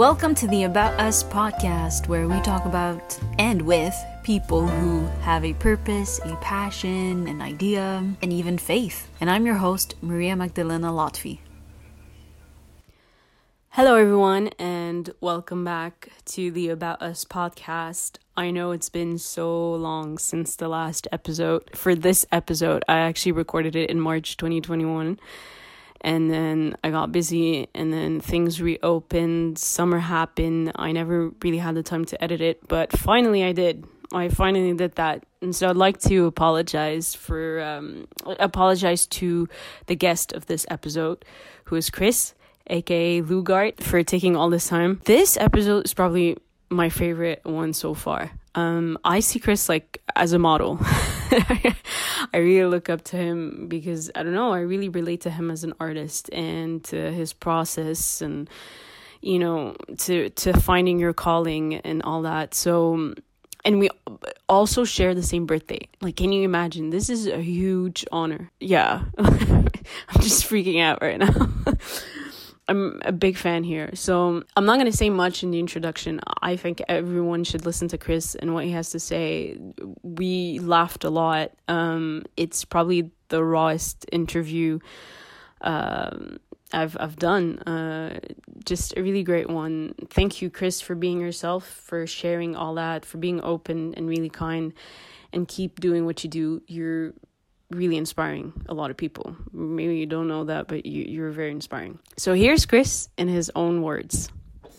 Welcome to the About Us podcast, where we talk about and with people who have a purpose, a passion, an idea, and even faith. And I'm your host, Maria Magdalena Lotfi. Hello everyone, and welcome back to the About Us podcast. I know it's been so long since the last episode. For this episode, I actually recorded it in March 2021. And then I got busy, and then things reopened, summer happened, I never really had the time to edit it, but finally I did. I finally did that. And so I'd like to apologize to the guest of this episode, who is Chris, aka Loogart, for taking all this time. This episode is probably my favorite one so far. I see Chris like as a model. I really look up to him because I really relate to him as an artist and to his process, and to finding your calling and all that. So, and we also share the same birthday. Like, can you imagine? This is a huge honor. Yeah. I'm just freaking out right now. I'm a big fan here. So I'm not going to say much in the introduction. I think everyone should listen to Chris and what he has to say. We laughed a lot. It's probably the rawest interview I've done. Just a really great one. Thank you, Chris, for being yourself, for sharing all that, for being open and really kind, and keep doing what you do. You're really inspiring a lot of people. Maybe you don't know that, but you're very inspiring. So here's Chris in his own words.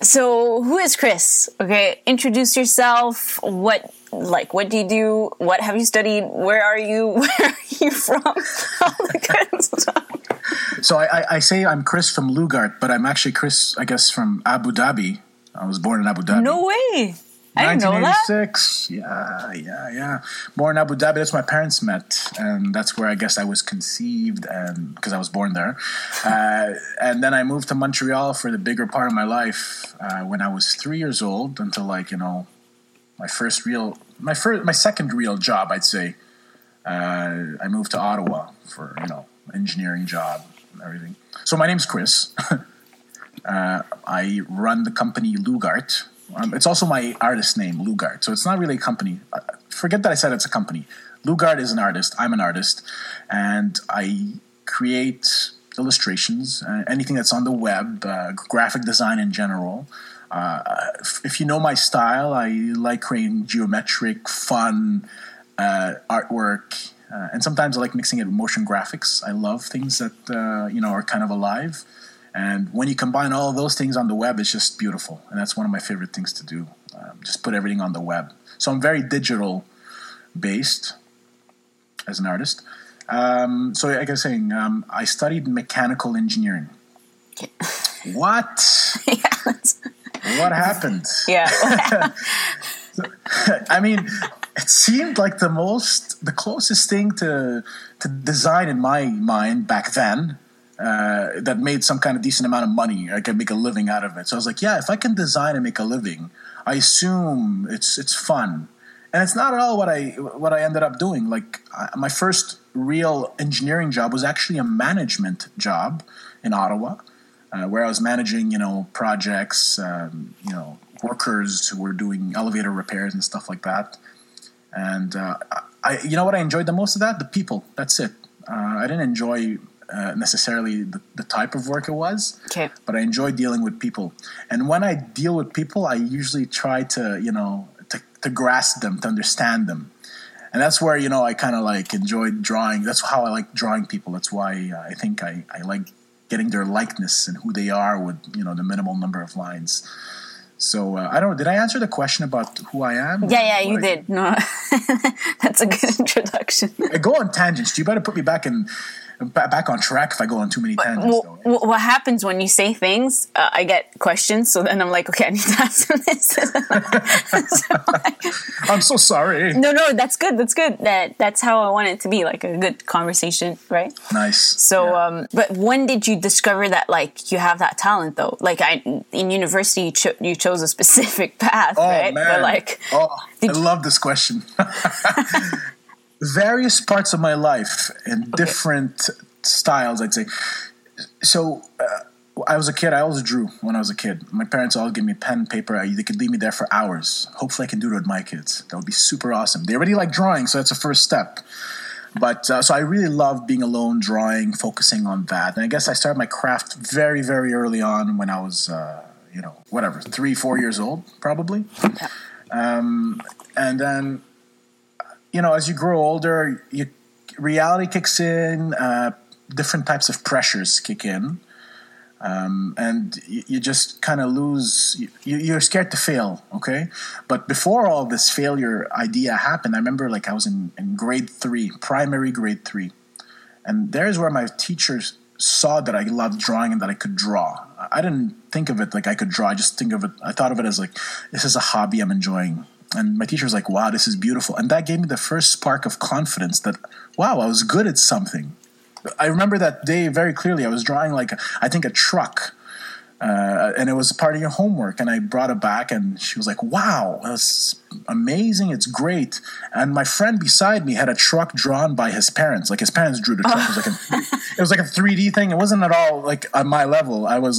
So who is Chris? Okay, introduce yourself. What do you do? What have you studied? Where are you? Where are you from? All the good stuff. So I say I'm Chris from Loogart, but I'm actually Chris, I guess, from Abu Dhabi. I was born in Abu Dhabi. No way. I didn't know that. 1986, yeah. Born in Abu Dhabi, that's where my parents met. And that's where I guess I was conceived, and because I was born there. And then I moved to Montreal for the bigger part of my life when I was 3 years old until, my second real job, I'd say. I moved to Ottawa for, engineering job and everything. So my name's Chris. I run the company Loogart. It's also my artist name, Loogart. So it's not really a company. Forget that I said it's a company. Loogart is an artist. I'm an artist. And I create illustrations, anything that's on the web, graphic design in general. If you know my style, I like creating geometric, fun artwork. And sometimes I like mixing it with motion graphics. I love things that, are kind of alive. And when you combine all of those things on the web, it's just beautiful. And that's one of my favorite things to do. Just put everything on the web. So I'm very digital based as an artist. So like I was saying, I studied mechanical engineering. Yeah. What? What happened? Yeah. I mean, it seemed like the closest thing to design in my mind back then. That made some kind of decent amount of money. I could make a living out of it. So I was like, yeah, if I can design and make a living, I assume it's fun. And it's not at all what I ended up doing. My first real engineering job was actually a management job in Ottawa, where I was managing, projects, workers who were doing elevator repairs and stuff like that. And I enjoyed the most of that? The people. That's it. I didn't enjoy necessarily the type of work it was, but I enjoy dealing with people. And when I deal with people, I usually try to grasp them, to understand them. And that's where, I kind of enjoyed drawing. That's how I like drawing people. That's why I think I like getting their likeness and who they are with, the minimal number of lines. So I don't know. Did I answer the question about who I am? Yeah, you did. No, that's a good introduction. I go on tangents. You better put me back on track if I go on too many tangents. What happens when you say things, I get questions, so then I'm like, okay, I need to answer this. I'm so sorry. No, that's good. That's how I want it to be, like a good conversation, right? Nice. So, yeah. But when did you discover that, you have that talent, though? In university, you chose a specific path, right? Man. But, I love this question. Various parts of my life in different styles, I'd say. So I was a kid. I always drew when I was a kid. My parents always give me pen, paper. They could leave me there for hours. Hopefully I can do it with my kids. That would be super awesome. They already like drawing, so that's a first step. But so I really loved being alone, drawing, focusing on that. And I guess I started my craft very, very early on when I was, 3, 4 years old, probably. And then, as you grow older, reality kicks in, different types of pressures kick in. And you just kind of lose, you're scared to fail, okay? But before all this failure idea happened, I remember I was in primary grade 3. And there's where my teachers saw that I loved drawing and that I could draw. I didn't think of it like I could draw. I thought of it as this is a hobby I'm enjoying. And my teacher was like, wow, this is beautiful. And that gave me the first spark of confidence that, wow, I was good at something. I remember that day very clearly. I was drawing a truck, and it was part of your homework. And I brought it back, and she was like, wow, that's amazing. It's great. And my friend beside me had a truck drawn by his parents. His parents drew the truck. It was like a 3D thing. It wasn't at all on my level. I was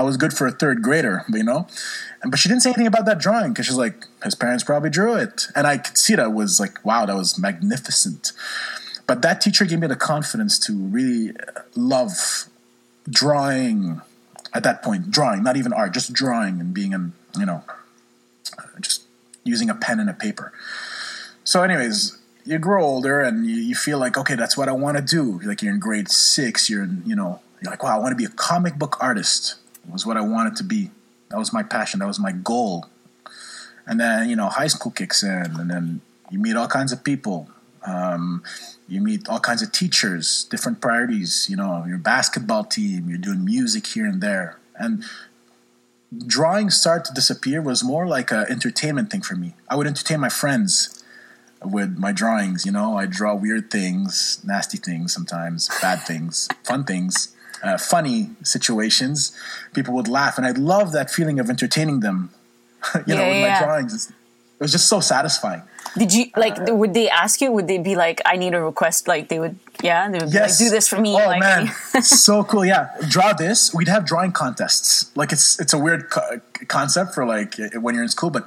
I was good for a third grader, but she didn't say anything about that drawing because she's like, his parents probably drew it. And I could see that was wow, that was magnificent. But that teacher gave me the confidence to really love drawing at that point. Drawing, not even art, just drawing and being in, just using a pen and a paper. So anyways, you grow older and you feel okay, that's what I want to do. You're in grade 6, you're like, wow, I want to be a comic book artist. It was what I wanted to be. That was my passion. That was my goal. And then, high school kicks in and then you meet all kinds of people. You meet all kinds of teachers, different priorities, your basketball team, you're doing music here and there. And drawing start to disappear was more like an entertainment thing for me. I would entertain my friends with my drawings, I draw weird things, nasty things sometimes, bad things, fun things, funny situations. People would laugh, and I love that feeling of entertaining them, with my drawings. It was just so satisfying. Did you would they ask you? Would they be like, I need a request? They would do this for me. Oh man, so cool. Yeah, draw this. We'd have drawing contests. It's a weird concept for when you're in school, but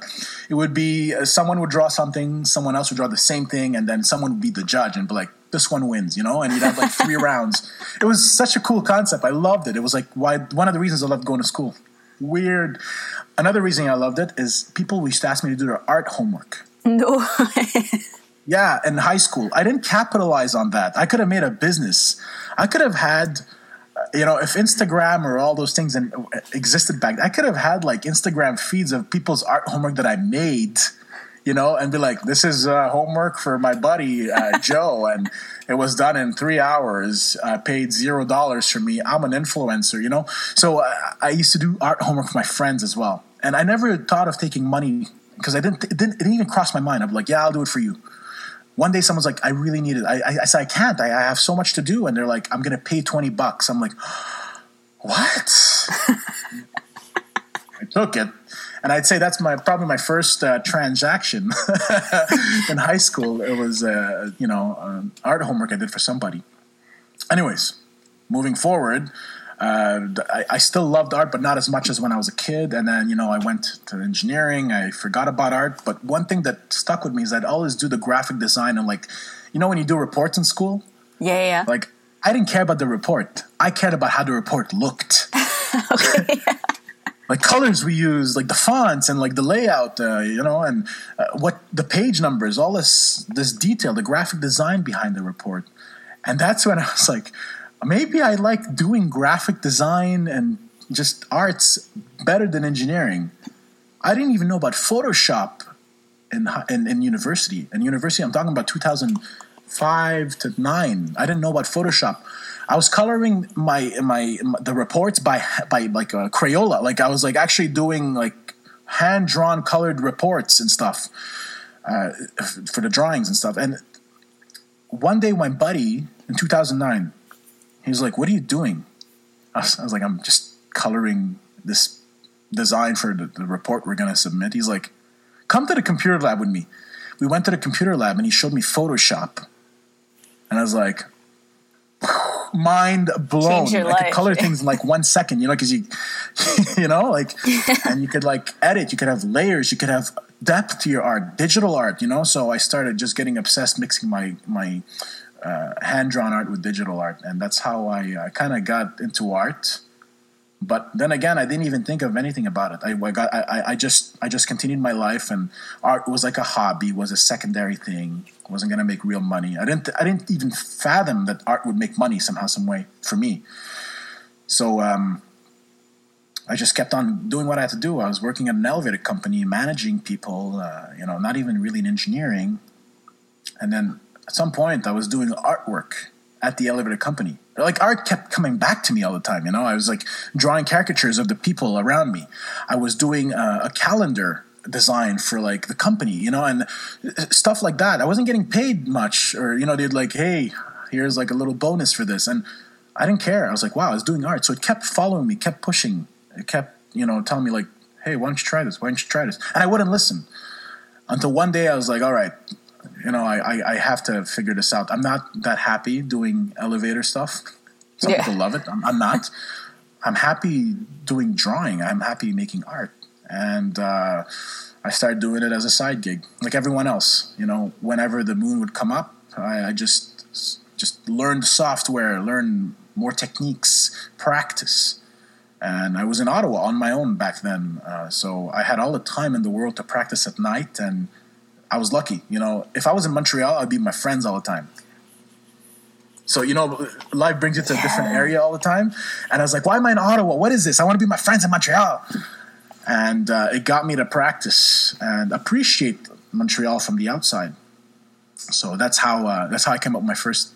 it would be someone would draw something, someone else would draw the same thing, and then someone would be the judge and be like, this one wins, and you'd have 3 rounds. It was such a cool concept. I loved it. It was why one of the reasons I loved going to school. Weird. Another reason I loved it is people used to ask me to do their art homework. No way. Yeah, in high school. I didn't capitalize on that. I could have made a business. I could have had, if Instagram or all those things existed back then, I could have had Instagram feeds of people's art homework that I made, and be like, this is homework for my buddy, Joe. And it was done in 3 hours, paid $0 for me. I'm an influencer, So I used to do art homework for my friends as well. And I never thought of taking money because it didn't even cross my mind. I'm like, yeah, I'll do it for you. One day someone's like, I really need it. I said, I can't. I have so much to do. And they're like, I'm going to pay $20. I'm like, what? I took it. And I'd say that's probably my first transaction in high school. It was, art homework I did for somebody. Anyways, moving forward, I still loved art, but not as much as when I was a kid. And then, I went to engineering. I forgot about art. But one thing that stuck with me is I'd always do the graphic design. And when you do reports in school? Yeah. I didn't care about the report. I cared about how the report looked. Okay, yeah. Colors we use, the fonts and the layout, and what the page numbers, all this detail, the graphic design behind the report. And that's when I was like, maybe I like doing graphic design and just arts better than engineering. I didn't even know about Photoshop in university. In university, I'm talking about 2005 to 9. I didn't know about Photoshop. I was coloring the reports by a Crayola. I was actually doing hand drawn colored reports and stuff for the drawings and stuff. And one day, my buddy in 2009, he was like, "What are you doing?" I was like, "I'm just coloring this design for the report we're gonna submit." He's like, "Come to the computer lab with me." We went to the computer lab and he showed me Photoshop, and I was like, mind blown. Change your life. I could color things in like 1 second, you know, because you know, like, and you could like edit, you could have layers, you could have depth to your art, digital art, you know. So I started just getting obsessed, mixing my hand-drawn art with digital art, and that's how I kind of got into art. But then again, I didn't even think of anything about it. I just continued my life, and art was like a hobby, was a secondary thing. I wasn't gonna make real money. I didn't even fathom that art would make money somehow, some way for me. So I just kept on doing what I had to do. I was working at an elevator company, managing people, you know, not even really in engineering. And then at some point, I was doing artwork at the elevator company. Like, art kept coming back to me all the time, you know. I was like drawing caricatures of the people around me. I was doing a calendar design for like the company, you know, and stuff like that. I wasn't getting paid much, or, you know, they'd like, hey, here's like a little bonus for this. And I didn't care. I was like, wow, I was doing art. So it kept following me, kept pushing. It kept, you know, telling me like, hey, why don't you try this? Why don't you try this? And I wouldn't listen until one day I was like, all right, you know, I have to figure this out. I'm not that happy doing elevator stuff. Some people love it. I'm not. I'm happy doing drawing. I'm happy making art. And I started doing it as a side gig, like everyone else. You know, whenever the moon would come up, I just learned software, learned more techniques, practice. And I was in Ottawa on my own back then. So I had all the time in the world to practice at night, and I was lucky. You know, if I was in Montreal, I'd be with my friends all the time. So, you know, life brings you to a different area all the time. And I was like, why am I in Ottawa? What is this? I want to be with my friends in Montreal. And it got me to practice and appreciate Montreal from the outside. So that's how I came up with my first,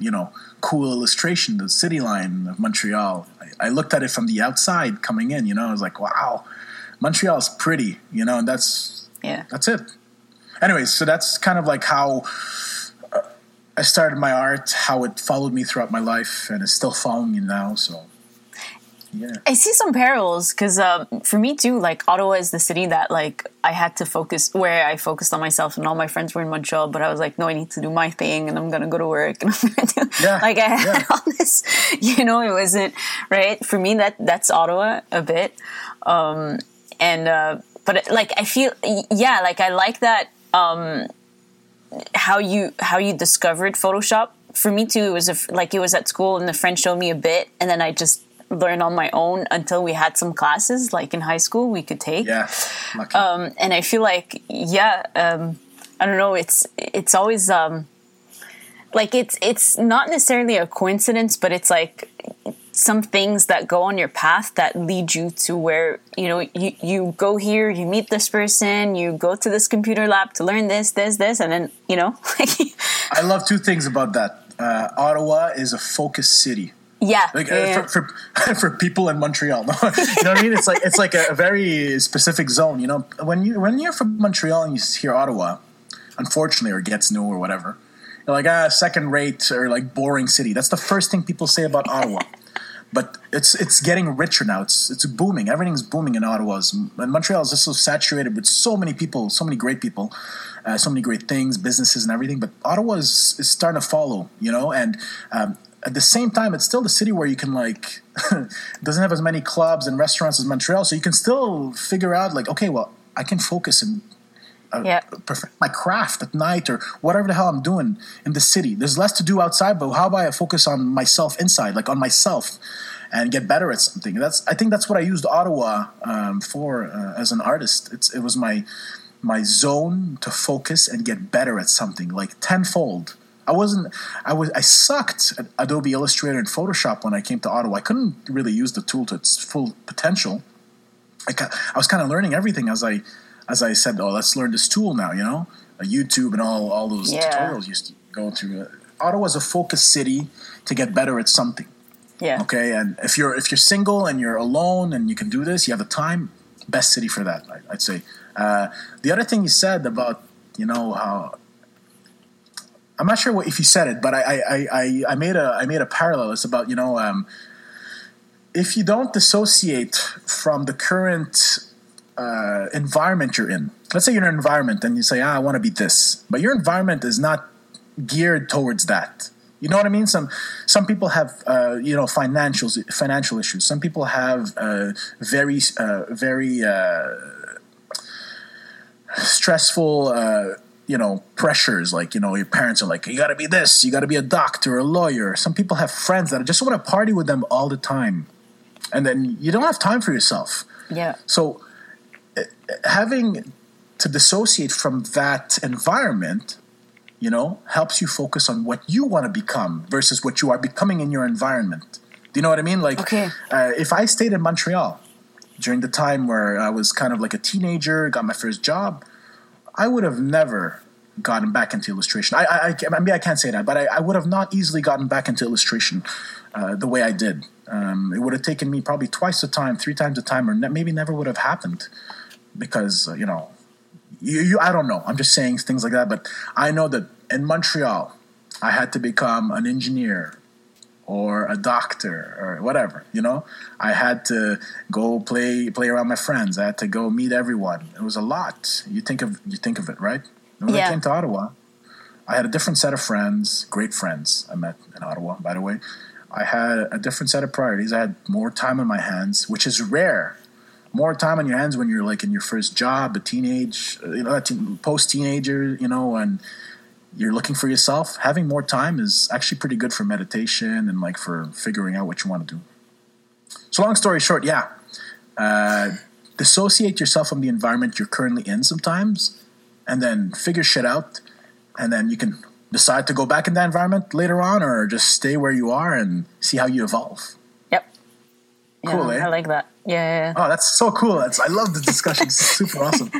you know, cool illustration, the city line of Montreal. I looked at it from the outside coming in, you know. I was like, wow, Montreal's pretty, you know, and that's it. Anyways, so that's kind of like how I started my art, how it followed me throughout my life, and it's still following me now, so... Yeah. I see some parallels because for me too, like Ottawa is the city that like I had to focus, where I focused on myself, and all my friends were in Montreal, but I was like, no, I need to do my thing, and I'm going to go to work, and I'm going to do like I had all this, you know, it wasn't right. For me, that's Ottawa a bit. But like, I feel, like I like that how you discovered Photoshop. For me too, it was it was at school and the friend showed me a bit, and then I just learn on my own until we had some classes like in high school we could take. Lucky. And I feel like I don't know, it's always like it's not necessarily a coincidence, but it's like some things that go on your path that lead you to where, you know, you go here, you meet this person, you go to this computer lab to learn this, and then, you know, I love two things about that. Ottawa is a focused city. For people in Montreal, you know what I mean? It's like a very specific zone. You know, when you're from Montreal and you hear Ottawa, unfortunately, or Gatineau or whatever, you're like, second rate or like boring city. That's the first thing people say about Ottawa. But it's getting richer now. It's booming. Everything's booming in Ottawa. And Montreal is just so saturated with so many people, so many great people, so many great things, businesses and everything. But Ottawa is starting to follow. You know, and at the same time, it's still the city where you can, like, doesn't have as many clubs and restaurants as Montreal, so you can still figure out, like, okay, well, I can focus and perfect my craft at night or whatever the hell I'm doing in the city. There's less to do outside, but how about I focus on myself inside, like on myself, and get better at something? I think that's what I used Ottawa for as an artist. It was my zone to focus and get better at something, like tenfold. I sucked at Adobe Illustrator and Photoshop when I came to Ottawa. I couldn't really use the tool to its full potential. I was kind of learning everything as I said, oh, let's learn this tool now, you know, YouTube and all those tutorials used to go through. Ottawa's a focus city to get better at something. Yeah. Okay. And if you're single and you're alone and you can do this, you have the time, best city for that, I'd say. The other thing you said about, you know, how, I'm not sure if you said it, but I made a parallel. It's about, you know, if you don't dissociate from the current environment you're in. Let's say you're in an environment and you say, I want to be this. But your environment is not geared towards that. You know what I mean? Some people have financial issues. Some people have very stressful pressures, like, your parents are like, you got to be this, you got to be a doctor, a lawyer. Some people have friends that just want to party with them all the time, and then you don't have time for yourself. Yeah. So having to dissociate from that environment, helps you focus on what you want to become versus what you are becoming in your environment. Do you know what I mean? Like, okay. If I stayed in Montreal during the time where I was kind of like a teenager, got my first job, I would have never gotten back into illustration. I mean, I can't say that, but I would have not easily gotten back into illustration the way I did. It would have taken me probably twice the time, three times the time, or maybe never would have happened because, I don't know. I'm just saying things like that. But I know that in Montreal, I had to become an engineer or a doctor or whatever, I had to go play around my friends. I had to go meet everyone. It was a lot. You think of it, right? When I came to Ottawa, I had a different set of friends, great friends I met in Ottawa, by the way. I had a different set of priorities. I had more time on my hands, which is rare. More time on your hands when you're like in your first job, a teenage, post-teenager, and you're looking for yourself. Having more time is actually pretty good for meditation and like for figuring out what you want to do. So long story short, dissociate yourself from the environment you're currently in sometimes, and then figure shit out, and then you can decide to go back in that environment later on or just stay where you are and see how you evolve. Cool, I like that. Yeah. Oh, that's so cool. I love the discussion. It's super awesome.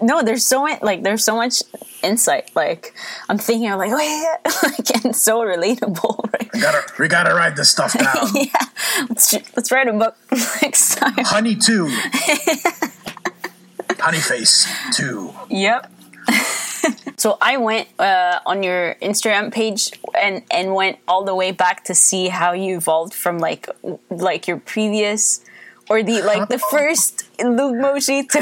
No, there's so much insight. Like, I'm thinking, I'm like, and so relatable. Right? We gotta write this stuff down. Let's write a book next time. Honey 2. Honey Face 2. Yep. So I went on your Instagram page and went all the way back to see how you evolved from like your previous or the first Loogmoji to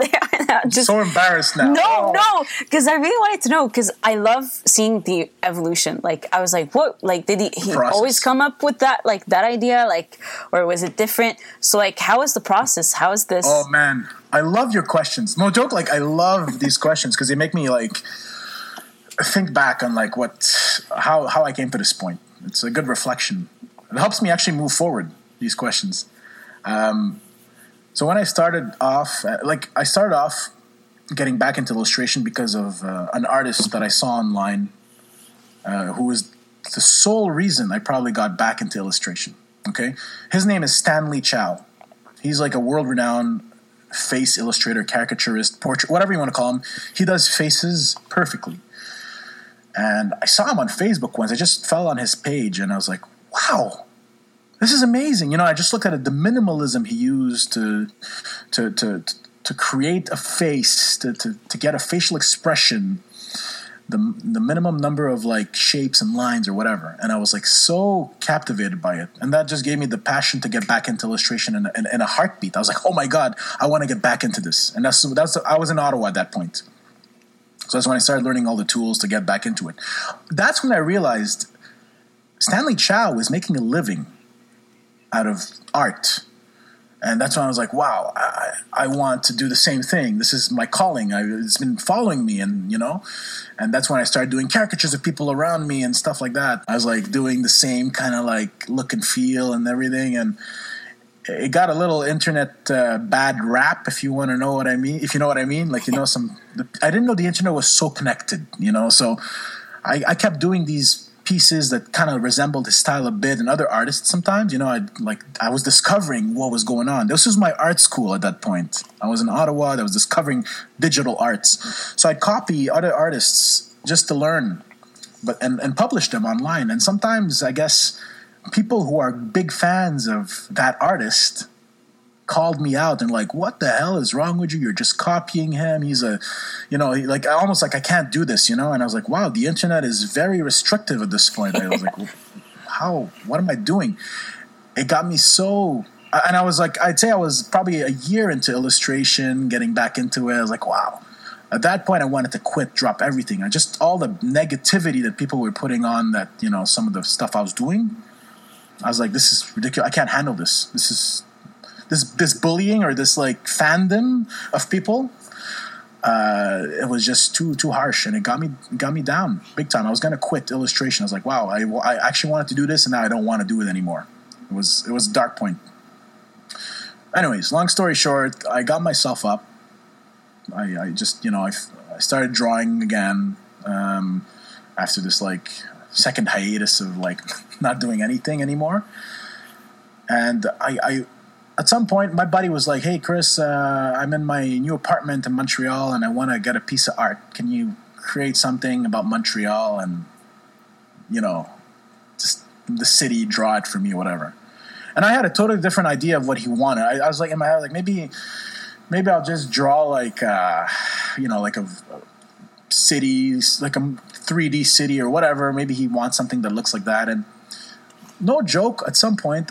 there. I'm so embarrassed now. No, because I really wanted to know, because I love seeing the evolution. Like, I was like, what? Like, did he always come up with that, like that idea, like, or was it different? So like, how is the process? How is this? Oh man. I love your questions. No joke. Like, I love these questions because they make me like think back on like how I came to this point. It's a good reflection. It helps me actually move forward. These questions. So when I started off, getting back into illustration because of an artist that I saw online, who was the sole reason I probably got back into illustration. Okay, his name is Stanley Chow. He's like a world-renowned face illustrator, caricaturist, portrait, whatever you want to call him. He does faces perfectly. And I saw him on Facebook once. I just fell on his page and I was like, wow, this is amazing. I just looked at the minimalism he used to create a face, to get a facial expression, the minimum number of like shapes and lines or whatever. And I was like so captivated by it. And that just gave me the passion to get back into illustration in a heartbeat. I was like, oh my God, I want to get back into this. And that's I was in Ottawa at that point. So that's when I started learning all the tools to get back into it. That's when I realized Stanley Chow was making a living out of art. And that's when I was like, wow, I want to do the same thing. This is my calling. It's been following me and that's when I started doing caricatures of people around me and stuff like that. I was like doing the same kind of like look and feel and everything. And it got a little internet bad rap, if you want to know what I mean. If you know what I mean, I didn't know the internet was so connected, So I kept doing these pieces that kind of resembled his style a bit and other artists sometimes, I was discovering what was going on. This was my art school at that point. I was in Ottawa. I was discovering digital arts. So I copy other artists just to learn and publish them online. And sometimes I guess people who are big fans of that artist called me out and like, what the hell is wrong with you? You're just copying him. He's a, almost like I can't do this, And I was like, wow, the internet is very restrictive at this point. I was like, what am I doing? It got me so, and I was like, I'd say I was probably a year into illustration, getting back into it. I was like, wow, At that point, I wanted to quit, drop everything. I just, all the negativity that people were putting on that, you know, some of the stuff I was doing, I was like, this is ridiculous. I can't handle this. This is, this bullying or this like fandom of people. It was just too harsh, and it got me down big time. I was going to quit illustration. I was like, wow, I actually wanted to do this, and now I don't want to do it anymore. It was a dark point. Anyways, long story short, I got myself up. I just, you know, I started drawing again after this like second hiatus of like not doing anything anymore. And I at some point, my buddy was like, hey, Chris, I'm in my new apartment in Montreal, and I want to get a piece of art. Can you create something about Montreal and, you know, just the city, draw it for me, whatever. And I had a totally different idea of what he wanted. I was like, in my head, like, maybe I'll just draw like, you know, like a city, like a 3D city or whatever. Maybe he wants something that looks like that. And no joke, at some point,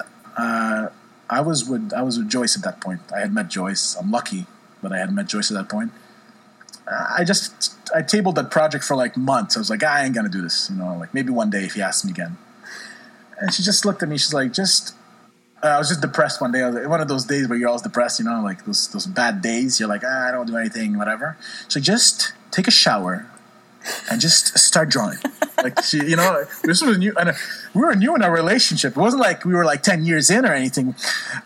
I was with Joyce at that point. I had met Joyce. I'm lucky that I had met Joyce at that point. I tabled that project for like months. I was like, I ain't gonna do this, you know. Like maybe one day if he asks me again. And she just looked at me. She's like, just. I was just depressed one day. I was like, one of those days where you're always depressed, you know, like those bad days. You're like, I don't do anything, whatever. So just take a shower and just start drawing. Like, she, you know, this was new. And we were new in our relationship. It wasn't like we were like 10 years in or anything.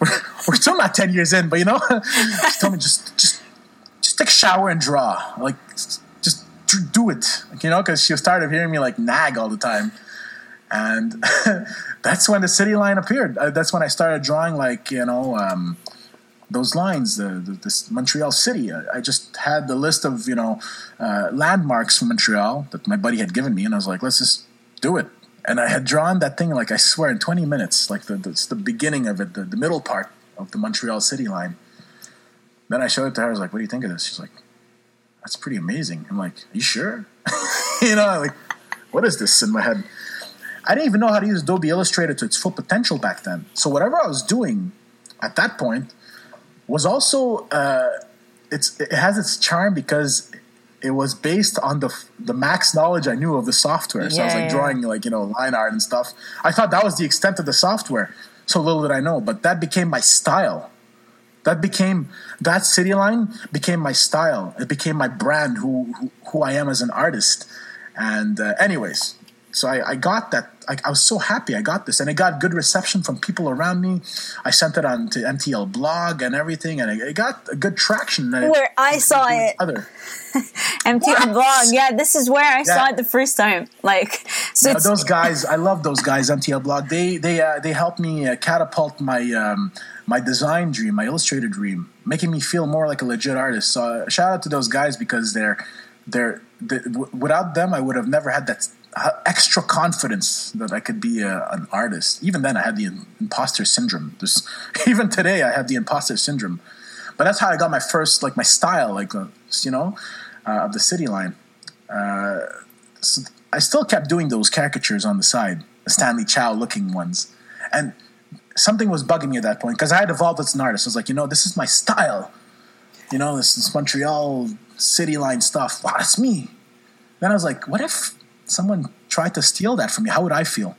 We're still not 10 years in, but you know, she told me just take a shower and draw. Like, just do it, like, you know, because she was tired of hearing me like nag all the time. And that's when the city line appeared. That's when I started drawing, like, you know, those lines, this Montreal city. I just had the list of, you know, landmarks from Montreal that my buddy had given me, and I was like, let's just do it. And I had drawn that thing, like, I swear, in 20 minutes, like the beginning of it, the middle part of the Montreal city line. Then I showed it to her. I was like, what do you think of this? She's like, that's pretty amazing. I'm like, are you sure? You know, like, what is this in my head? I didn't even know how to use Adobe Illustrator to its full potential back then. So whatever I was doing at that point was also it has its charm because it was based on the max knowledge I knew of the software. So yeah, I was like drawing, like, you know, line art and stuff. I thought that was the extent of the software. So little did I know, but that became my style. That city line became my style. It became my brand, who I am as an artist. And anyways. So I got that. I was so happy I got this. And it got good reception from people around me. I sent it on to MTL blog and everything. And it got a good traction. Where I saw it. MTL what? Blog. Yeah, this is where I saw it the first time. Like, so those guys, I love those guys, MTL blog. They helped me catapult my design dream, my illustrator dream, making me feel more like a legit artist. So shout out to those guys, because without them, I would have never had that extra confidence that I could be an artist. Even then, I had the imposter syndrome. Even today, I have the imposter syndrome. But that's how I got my first, like, my style, like, you know, of the city line. So I still kept doing those caricatures on the side, the Stanley Chow looking ones. And something was bugging me at that point because I had evolved as an artist. I was like, you know, this is my style. You know, this Montreal city line stuff. Wow, that's me. Then I was like, what if someone tried to steal that from me? How would I feel?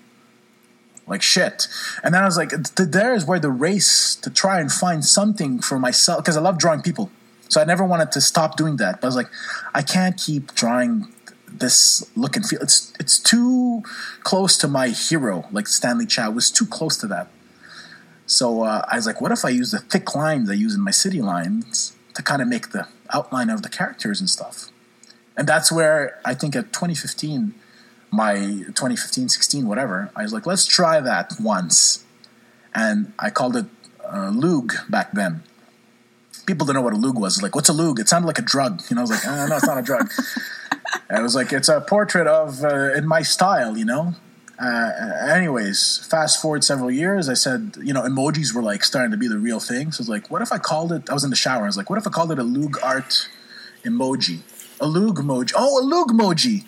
Like shit. And then I was like, there is where the race to try and find something for myself, because I love drawing people. So I never wanted to stop doing that. But I was like, I can't keep drawing this look and feel. It's too close to my hero, like Stanley Chow was too close to that. So I was like, what if I use the thick lines I use in my city lines to kind of make the outline of the characters and stuff? And that's where I think at 2015, 16, whatever, I was like, let's try that once. And I called it Loog back then. People didn't know what a Loog was. Like, what's a Loog? It sounded like a drug. You know, I was like, no, it's not a drug. And I was like, it's a portrait of, in my style, you know. Anyways, fast forward several years, I said, you know, emojis were like starting to be the real thing. So I was like, what if I called it, I was in the shower. I was like, what if I called it a Loogart emoji? A Loogmoji. Oh, a Loogmoji,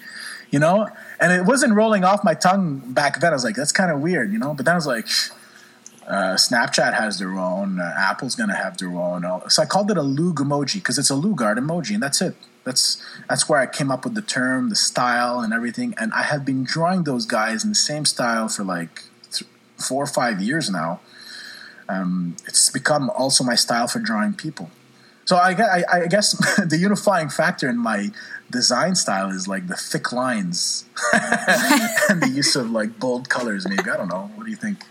you know? And it wasn't rolling off my tongue back then. I was like, that's kind of weird, you know? But then I was like, Snapchat has their own. Apple's going to have their own. So I called it a Loogmoji because it's a Loogart emoji, and that's it. That's where I came up with the term, the style, and everything. And I have been drawing those guys in the same style for like 4 or 5 years now. It's become also my style for drawing people. So I guess the unifying factor in my design style is like the thick lines and the use of like bold colors. Maybe, I don't know. What do you think?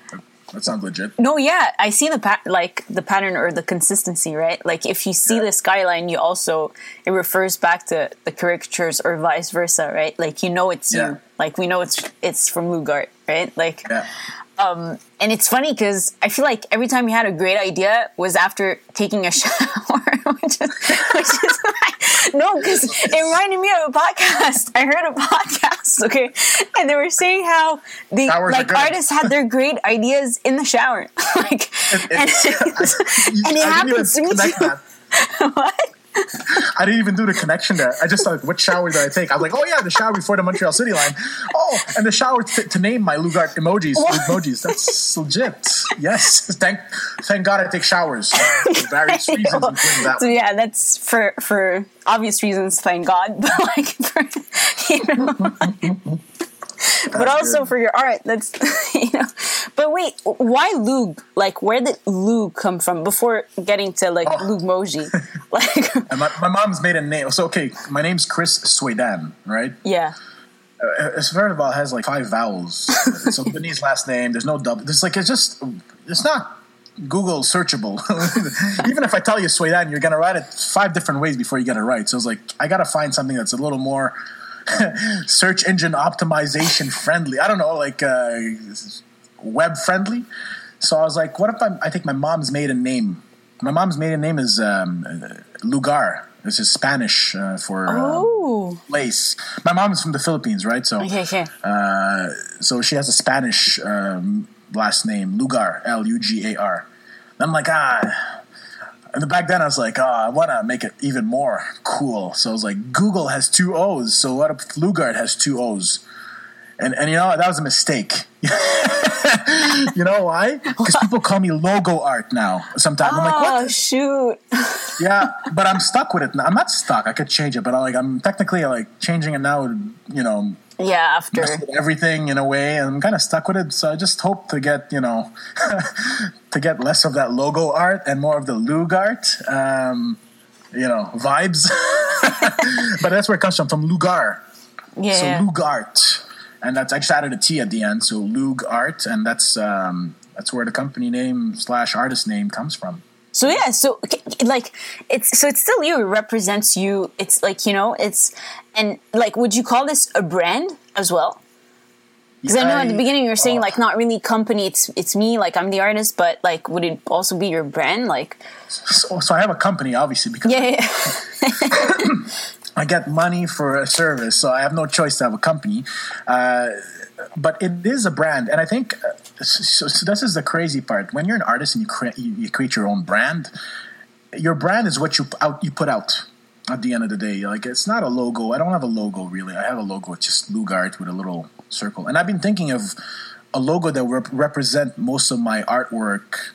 That sounds legit. No, yeah, I see the pattern or the consistency, right? Like if you see the skyline, you also it refers back to the caricatures or vice versa, right? Like it's you. Like we know it's from Loogart, right? Like, and it's funny because I feel like every time you had a great idea was after taking a shower, which is like, no, because it reminded me of a podcast. I heard a podcast, okay, and they were saying how the artists had their great ideas in the shower, like, and it happens to me too. What? I didn't even do the connection there. I just thought, what shower did I take? I was like, oh yeah, the shower before the Montreal City Line. Oh, and the shower to name my Loogart emojis. Loogmojis. That's legit. Yes. Thank God I take showers for various reasons. Yeah, that's for obvious reasons, thank God. But like, but also good for your art. That's, But wait, why Loog? Like, where did Loog come from? Before getting to like Loogmoji, like my mom's made a name. So okay, my name's Chris Sweden, right? Yeah. It's very well has like 5 vowels. It's a Lebanese last name. There's no double. It's like it's not Google searchable. Even if I tell you Sweden, you're gonna write it 5 different ways before you get it right. So it's like I gotta find something that's a little more search engine optimization friendly. I don't know, like web friendly. So I was like, what if I think my mom's maiden name. My mom's maiden name is Lugar. This is Spanish for place. My mom's from the Philippines, right? So okay. So she has a Spanish last name, Lugar, Lugar. And I'm like, and back then I was like, I want to make it even more cool. So I was like, Google has 2 O's. So what if Loogart has 2 O's? And that was a mistake. You know why? Because people call me logo art now sometimes. I'm like, what? Oh, shoot. Yeah, but I'm stuck with it now. I'm not stuck. I could change it, but I'm technically like changing it now, Yeah, after everything in a way, and I'm kind of stuck with it. So I just hope to get, to get less of that logo art and more of the Loogart, vibes. But that's where it comes from Lugar. Yeah. So Loogart. And that's, I just added a T at the end, so Loogart, and that's where the company name / artist name comes from. So yeah, so like it's still you. It represents you. It's like would you call this a brand as well? Because I know at the beginning you were saying like not really company. It's me. Like I'm the artist, but like would it also be your brand? Like so I have a company obviously because I get money for a service, so I have no choice to have a company. But it is a brand, and I think so this is the crazy part. When you're an artist and you create your own brand, your brand is what you put out at the end of the day. Like it's not a logo. I don't have a logo really. I have a logo. It's just Loogart with a little circle. And I've been thinking of a logo that will represent most of my artwork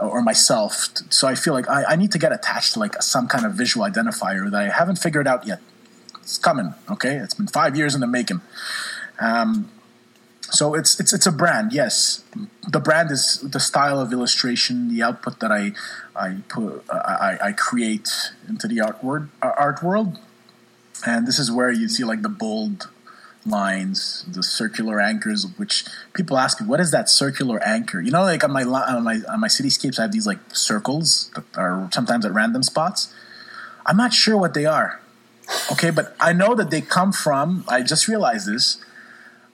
or myself, so I feel like I need to get attached to like some kind of visual identifier that I haven't figured out yet. It's coming, okay? It's been 5 years in the making. So it's a brand, yes. The brand is the style of illustration, the output that I create into the art world, and this is where you see like the bold lines, the circular anchors, which people ask me, what is that circular anchor? Like on my cityscapes, I have these like circles that are sometimes at random spots. I'm not sure what they are. Okay, but I know that they come from, I just realized this,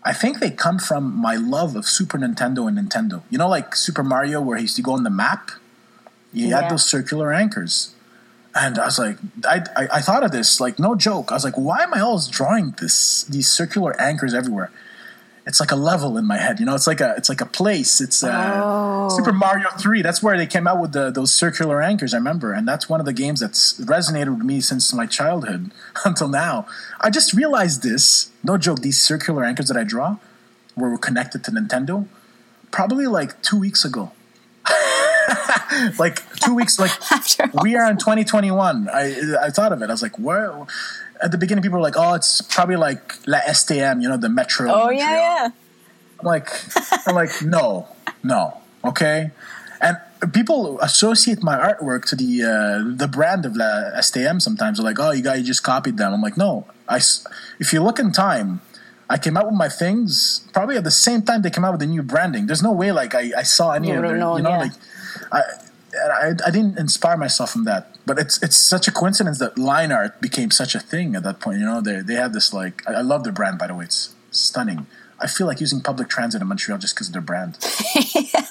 I think they come from my love of Super Nintendo and Nintendo. Like Super Mario where he used to go on the map? You had those circular anchors. And I was like, I thought of this, like, no joke. I was like, why am I always drawing these circular anchors everywhere? It's like a level in my head, It's like a place. It's Super Mario 3. That's where they came out with those circular anchors, I remember. And that's one of the games that's resonated with me since my childhood until now. I just realized this, no joke, these circular anchors that I draw were connected to Nintendo probably like 2 weeks ago. like 2 weeks, like we are in 2021. I thought of it. I was like, where? At the beginning, people were like, oh, it's probably like La STM, you know, the Metro. Oh, Montreal. Yeah. I'm like, no. Okay. And people associate my artwork to the brand of La STM sometimes. They're like, oh, you just copied them. I'm like, no. If you look in time, I came out with my things probably at the same time they came out with the new branding. There's no way like I saw any of their, you know, yeah. Like I didn't inspire myself from that. But it's such a coincidence that line art became such a thing at that point. You know, they have this like, I love their brand, by the way. It's stunning. I feel like using public transit in Montreal just because of their brand. Yeah.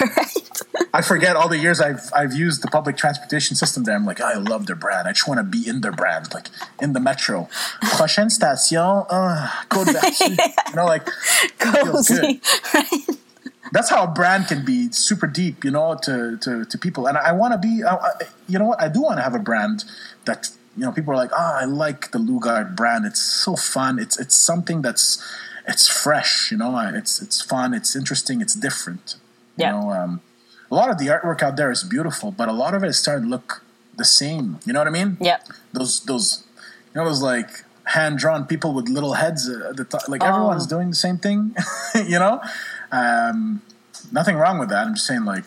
Right. I forget all the years I've used the public transportation system there. I'm like, I love their brand. I just want to be in their brand, like in the metro. Prochaine station, code d'action. You know, like cozy. Right. That's how a brand can be super deep, you know, to people. And I want to be, you know what? I do want to have a brand that, you know, people are like, I like the Loogart brand. It's so fun. It's something that's it's fresh, you know. It's fun. It's interesting. It's different. Yeah. You know, a lot of the artwork out there is beautiful, but a lot of it is starting to look the same. You know what I mean? Yeah. Those, you know, those like hand-drawn people with little heads at the top. Like everyone's doing the same thing, you know? Nothing wrong with that. I'm just saying, like,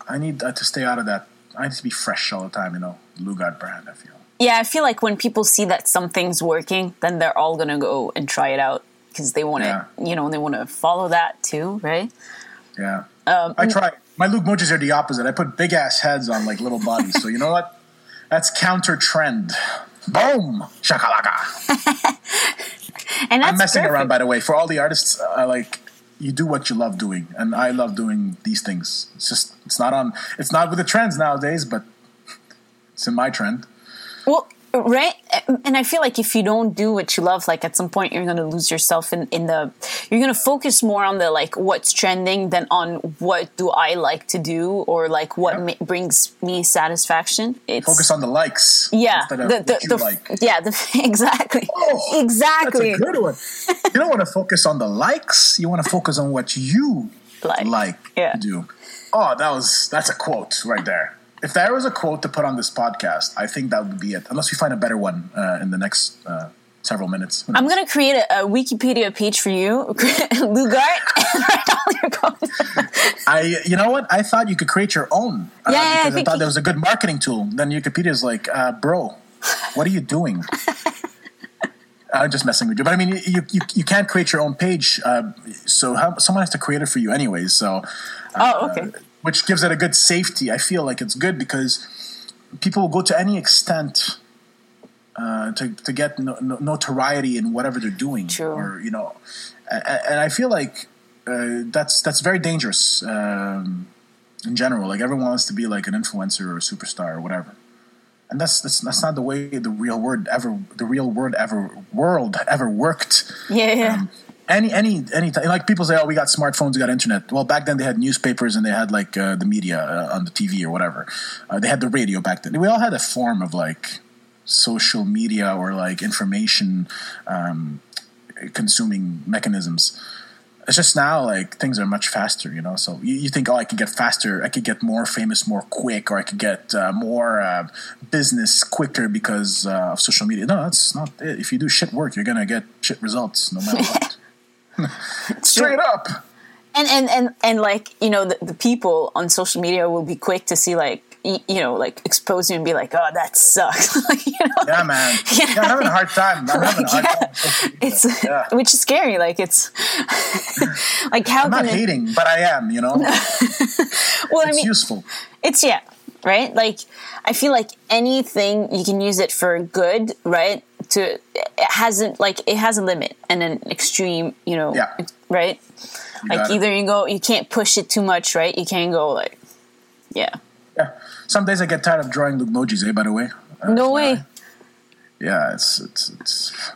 I need to stay out of that. I need to be fresh all the time, you know, Loogart brand, I feel. Yeah, I feel like when people see that something's working, then they're all going to go and try it out because they want to, you know, they want to follow that too, right? Yeah. I try. My Loogmojis are the opposite. I put big ass heads on like little bodies. So you know what? That's counter trend. Boom! Shakalaka. And that's I'm messing perfect. Around, by the way. For all the artists, like you do what you love doing, and I love doing these things. It's just it's not with the trends nowadays, but it's in my trend. Well, right, and I feel like if you don't do what you love, like at some point you're going to lose yourself you're going to focus more on the like what's trending than on what do I like to do or like what brings me satisfaction. It's focus on the likes. Yeah, like. Yeah, exactly. Oh, exactly. That's a good one. You don't want to focus on the likes. You want to focus on what you like to do. Oh, that's a quote right there. If there was a quote to put on this podcast, I think that would be it. Unless we find a better one in the next several minutes. I'm going to create a Wikipedia page for you, Loogart, and write all your quotes. You know what? I thought you could create your own. Because I thought that was a good marketing tool. Then Wikipedia's like, bro, what are you doing? I'm just messing with you. But I mean, you can't create your own page. Someone has to create it for you anyways. So, okay. Which gives it a good safety. I feel like it's good because people will go to any extent to get notoriety in whatever they're doing. True. Or you know, and I feel like that's very dangerous in general. Like everyone wants to be like an influencer or a superstar or whatever, and that's not the way the real world ever worked. Yeah. Any time, like people say, we got smartphones, we got internet. Well, back then they had newspapers and they had like the media on the TV or whatever. They had the radio back then. We all had a form of like social media or like information consuming mechanisms. It's just now like things are much faster, you know. So you think, I could get faster, I could get more famous more quick, or I could get more business quicker because of social media. No, that's not it. If you do shit work, you're going to get shit results no matter what. Straight up. And like, you know, the people on social media will be quick to see like, you know, like expose you and be like, oh, that sucks. Like, you know, yeah, man. You know, I'm having a hard time. I'm having a hard time. Which is scary. Like it's like how I'm not hating, but I am, you know. Well, useful. It's right? Like I feel like anything you can use it for good, right? It has a limit and an extreme, you know, right? Like either you can't push it too much, right? You can't go like, yeah. Some days I get tired of drawing Loogmojis, by the way. No way. Yeah, it's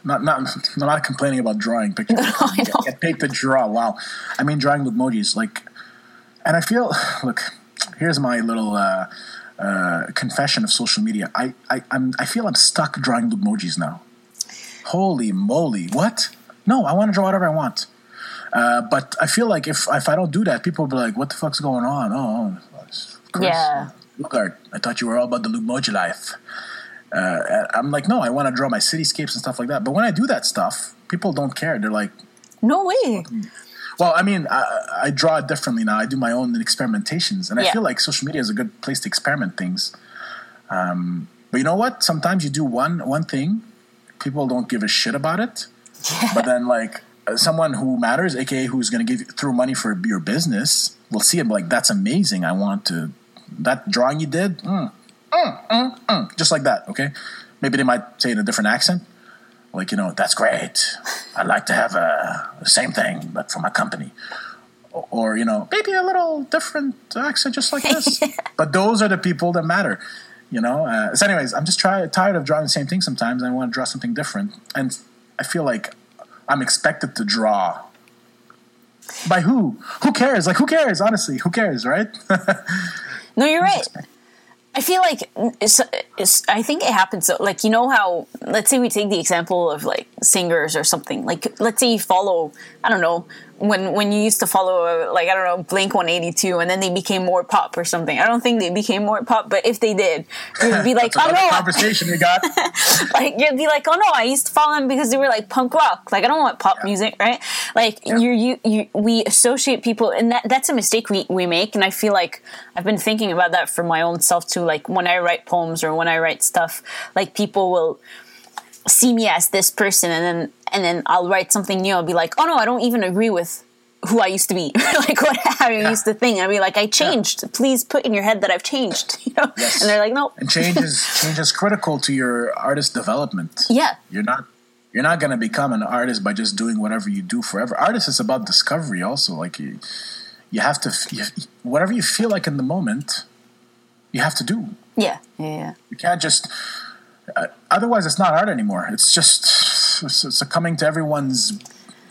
not complaining about drawing pictures. No, I know. Get paid to draw. Wow. I mean, drawing Loogmojis, like, and I feel, look, here's my little confession of social media. I feel I'm stuck drawing Loogmojis now. Holy moly! What? No, I want to draw whatever I want. But I feel like if I don't do that, people will be like, what the fuck's going on? Oh, Chris, yeah. Loogart, I thought you were all about the Loogmoji life. I'm like, no, I want to draw my cityscapes and stuff like that. But when I do that stuff, people don't care. They're like, no way. Well, I mean, I draw it differently now. I do my own experimentations. And I feel like social media is a good place to experiment things. But you know what? Sometimes you do one thing, people don't give a shit about it. Yeah. But then, like, someone who matters, a.k.a. who's going to throw money for your business, will see it like, that's amazing. I want to – that drawing you did, just like that, okay? Maybe they might say in a different accent. Like, you know, that's great. I'd like to have the same thing, but for my company. Or, you know, maybe a little different accent just like this. But those are the people that matter, you know. So anyways, I'm just tired of drawing the same thing sometimes. I want to draw something different. And I feel like I'm expected to draw. By who? Who cares? Like, who cares? Honestly, who cares, right? No, you're right. I feel like I think it happens. Like, you know how, let's say we take the example of like singers or something. Like, let's say you follow, I don't know, when you used to follow like, I don't know, Blink-182, and then they became more pop or something. I don't think they became more pop, but if they did, you'd be like, oh no, conversation you got. Like, you'd be like, oh no, I used to follow them because they were like punk rock. Like, I don't want pop music, right? Like, we associate people, and that's a mistake we make. And I feel like I've been thinking about that for my own self too. Like, when I write poems or when I write stuff, like, people will see me as this person, and then I'll write something new. I'll be like, oh no, I don't even agree with who I used to be, like what I used to think. I'll be like, I changed. Please put in your head that I've changed, you know. Yes. And they're like, no. And change is critical to your artist development. Yeah, you're not going to become an artist by just doing whatever you do forever. Artist is about discovery, also. Like, you have to whatever you feel like in the moment. You have to do. Yeah. You can't just otherwise it's not art anymore. It's just succumbing to everyone's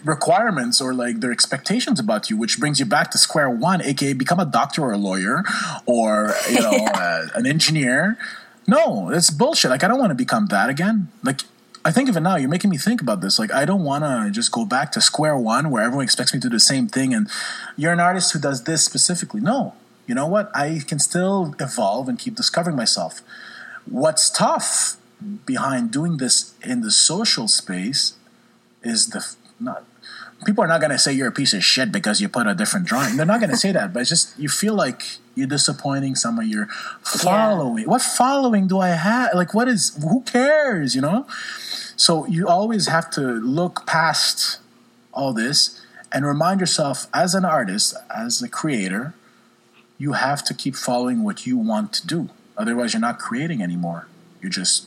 requirements or like their expectations about you, which brings you back to square one, aka become a doctor or a lawyer or an engineer. No, it's bullshit. Like, I don't want to become that again. Like, I think of it now. You're making me think about this. Like, I don't want to just go back to square one where everyone expects me to do the same thing and you're an artist who does this specifically. No. You know what? I can still evolve and keep discovering myself. What's tough behind doing this in the social space is people are not going to say you're a piece of shit because you put a different drawing. They're not going to say that, but it's just you feel like you're disappointing someone. You're following. Yeah. What following do I have? Like, who cares, you know? So you always have to look past all this and remind yourself, as an artist, as a creator, you have to keep following what you want to do. Otherwise, you're not creating anymore. You're just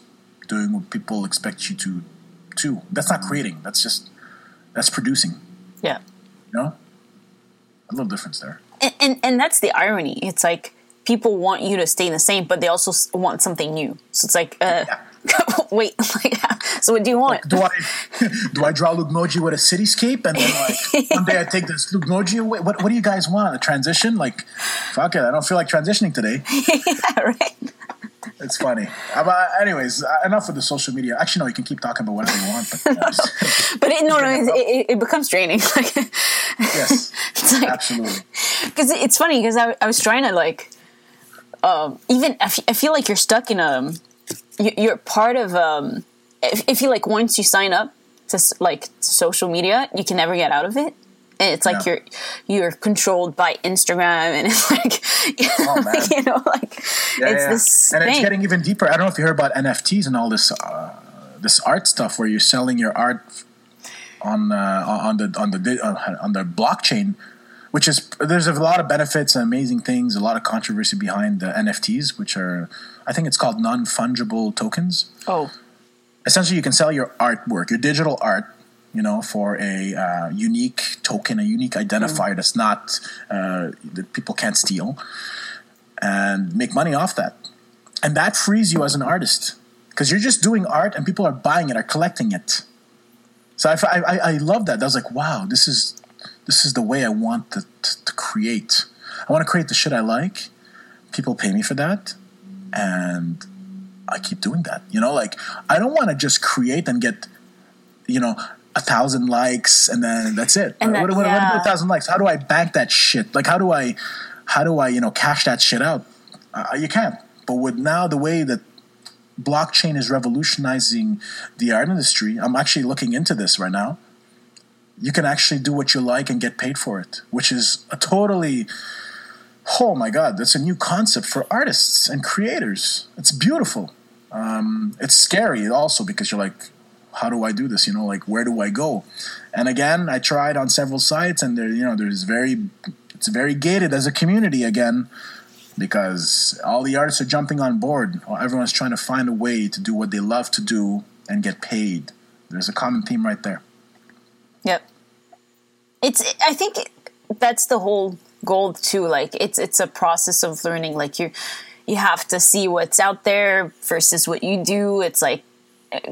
doing what people expect you to do. That's not creating. That's producing. Yeah. You know? A little difference there. And that's the irony. It's like people want you to stay the same, but they also want something new. So it's like, wait. So what do you want? Like, do I draw Loogmoji with a cityscape and then like one day I take this Loogmoji away? What do you guys want? A transition? Like, fuck it, I don't feel like transitioning today. Yeah, right. It's funny. Anyways, enough with the social media. Actually, no, you can keep talking about whatever you want. But, it becomes draining. Yes, it's like, absolutely. Because it's funny because I was trying to like I feel like you're stuck in a you're part of I feel like once you sign up to like social media, you can never get out of it. And it's like you're controlled by Instagram, and it's like, this and thing. It's getting even deeper. I don't know if you heard about NFTs and all this this art stuff where you're selling your art on the blockchain, which is there's a lot of benefits and amazing things. A lot of controversy behind the NFTs, which are I think it's called non-fungible tokens. Oh. Essentially, you can sell your artwork, your digital art, you know, for a unique token, a unique identifier that's not that people can't steal, and make money off that. And that frees you as an artist because you're just doing art, and people are buying it, are collecting it. So I love that. I was like, wow, this is the way I want to create. I want to create the shit I like. People pay me for that, and I keep doing that. You know, like I don't want to just create and get, you know, 1,000 likes and then that's it. And that, what about 1,000 likes? How do I bank that shit? Like, how do I cash that shit out? You can't. But with now the way that blockchain is revolutionizing the art industry, I'm actually looking into this right now. You can actually do what you like and get paid for it, which is a totally, oh my God, that's a new concept for artists and creators. It's beautiful. It's scary also because you're like, how do I do this? Where do I go? And again, I tried on several sites and it's very gated as a community again, because all the artists are jumping on board. Everyone's trying to find a way to do what they love to do and get paid. There's a common theme right there. Yep. I think that's the whole goal too. Like it's a process of learning. Like you have to see what's out there versus what you do. It's like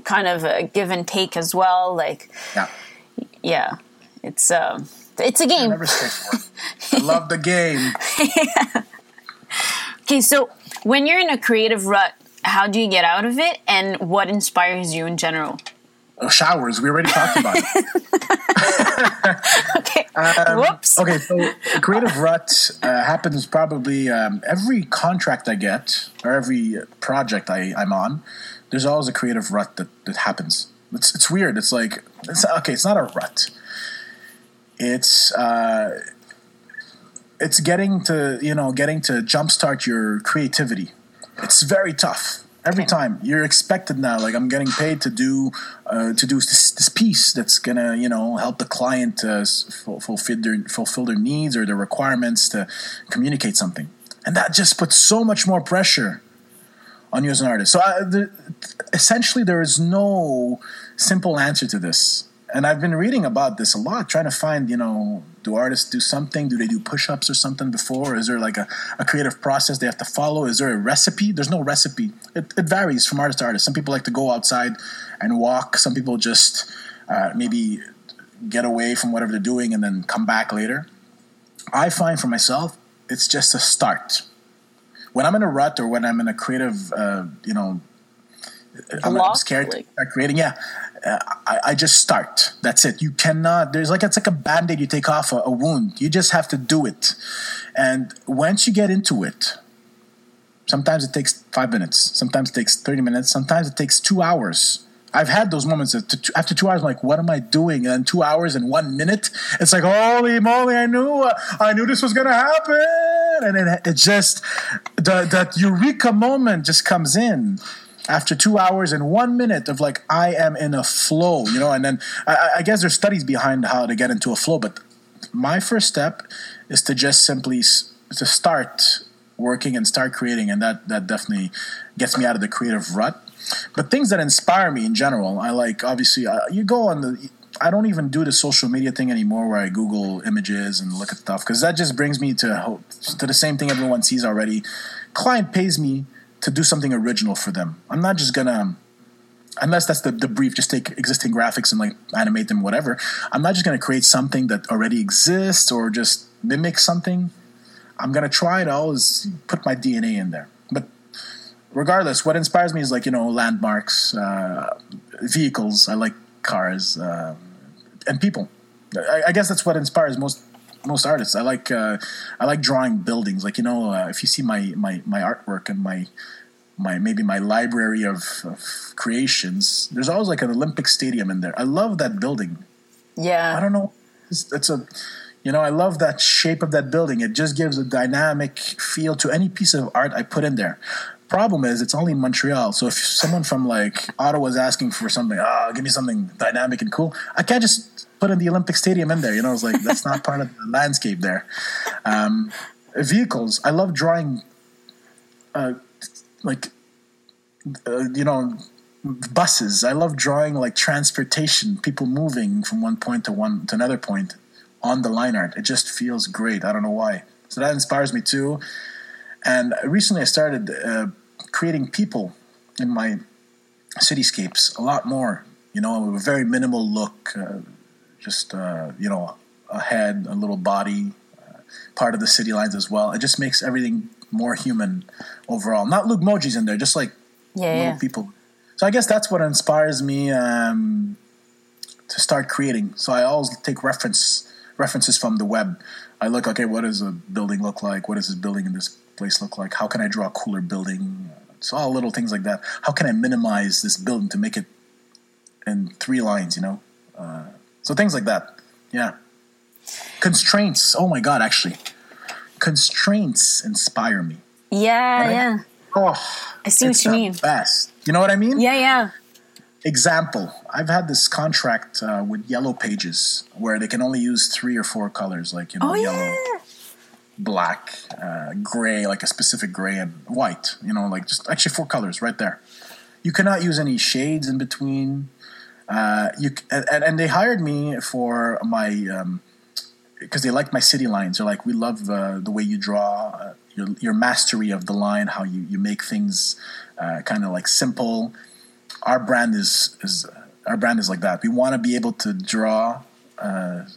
kind of a give and take as well. Like, yeah, it's a game. I love the game. Yeah. Okay, so when you're in a creative rut, how do you get out of it, and what inspires you in general? Oh, showers. We already talked about it. Okay. Whoops. Okay, so creative rut happens probably every contract I get or every project I'm on. There's always a creative rut that happens. It's weird. It's like it's not a rut. It's getting to jumpstart your creativity. It's very tough. Every time you're expected now, like I'm getting paid to do this piece that's gonna help the client fulfill their needs or their requirements to communicate something, and that just puts so much more pressure on you as an artist. So essentially, there is no simple answer to this. And I've been reading about this a lot, trying to find, do artists do something? Do they do push-ups or something before? Is there like a creative process they have to follow? Is there a recipe? There's no recipe. It varies from artist to artist. Some people like to go outside and walk. Some people just maybe get away from whatever they're doing and then come back later. I find for myself, it's just a start. When I'm in a rut or when I'm in a creative, I'm scared to start creating. Yeah. I just start. That's it. You cannot. It's like a band-aid you take off a wound. You just have to do it. And once you get into it, sometimes it takes 5 minutes. Sometimes it takes 30 minutes. Sometimes it takes 2 hours. I've had those moments that after 2 hours, I'm like, what am I doing? And 2 hours and 1 minute, it's like, holy moly, I knew this was going to happen. And it just, that eureka moment just comes in. After 2 hours and 1 minute of like, I am in a flow, and then I guess there's studies behind how to get into a flow. But my first step is to just simply to start working and start creating. And that definitely gets me out of the creative rut. But things that inspire me in general, I like, obviously, I don't even do the social media thing anymore where I Google images and look at stuff, because that just brings me to the same thing everyone sees already. Client pays me to do something original for them. I'm not just gonna, unless that's the brief, just take existing graphics and like animate them, whatever. I'm not just gonna create something that already exists or just mimic something. I'm gonna try to always put my DNA in there. But regardless, what inspires me is like, landmarks, vehicles. I like cars, and people. I guess that's what inspires most artists. I like drawing buildings. Like, if you see my artwork and my library of creations, there's always like an Olympic stadium in there. I love that building. Yeah. I don't know. I love that shape of that building. It just gives a dynamic feel to any piece of art I put in there. Problem is, it's only in Montreal. So if someone from like Ottawa is asking for something, give me something dynamic and cool, I can't just put in the Olympic Stadium in there, it's like, that's not part of the landscape there. Vehicles, I love drawing, buses. I love drawing like transportation, people moving from one point to another point on the line art. It just feels great. I don't know why. So that inspires me too. And recently I started creating people in my cityscapes a lot more, a very minimal look, a head, a little body, part of the city lines as well. It just makes everything more human overall. Not Loogmojis in there, just like little people. So I guess that's what inspires me to start creating. So I always take references from the web. I look, okay, what does a building look like? What does this building in this place look like? How can I draw a cooler building? So all little things like that. How can I minimize this building to make it in 3 lines, you know? So things like that. Yeah. Constraints. Oh, my God, actually. Constraints inspire me. Yeah, right? Yeah. Oh, I see what you mean. Best. You know what I mean? Yeah, yeah. Example, I've had this contract with Yellow Pages where they can only use 3 or 4 colors, like, you know, yellow, black, gray, like a specific gray, and white, you know, like just actually 4 colors right there. You cannot use any shades in between. And they hired me for my because they liked my city lines. They're like, we love the way you draw, your mastery of the line, how you make things kind of like simple. Our brand is like that. We want to be able to draw a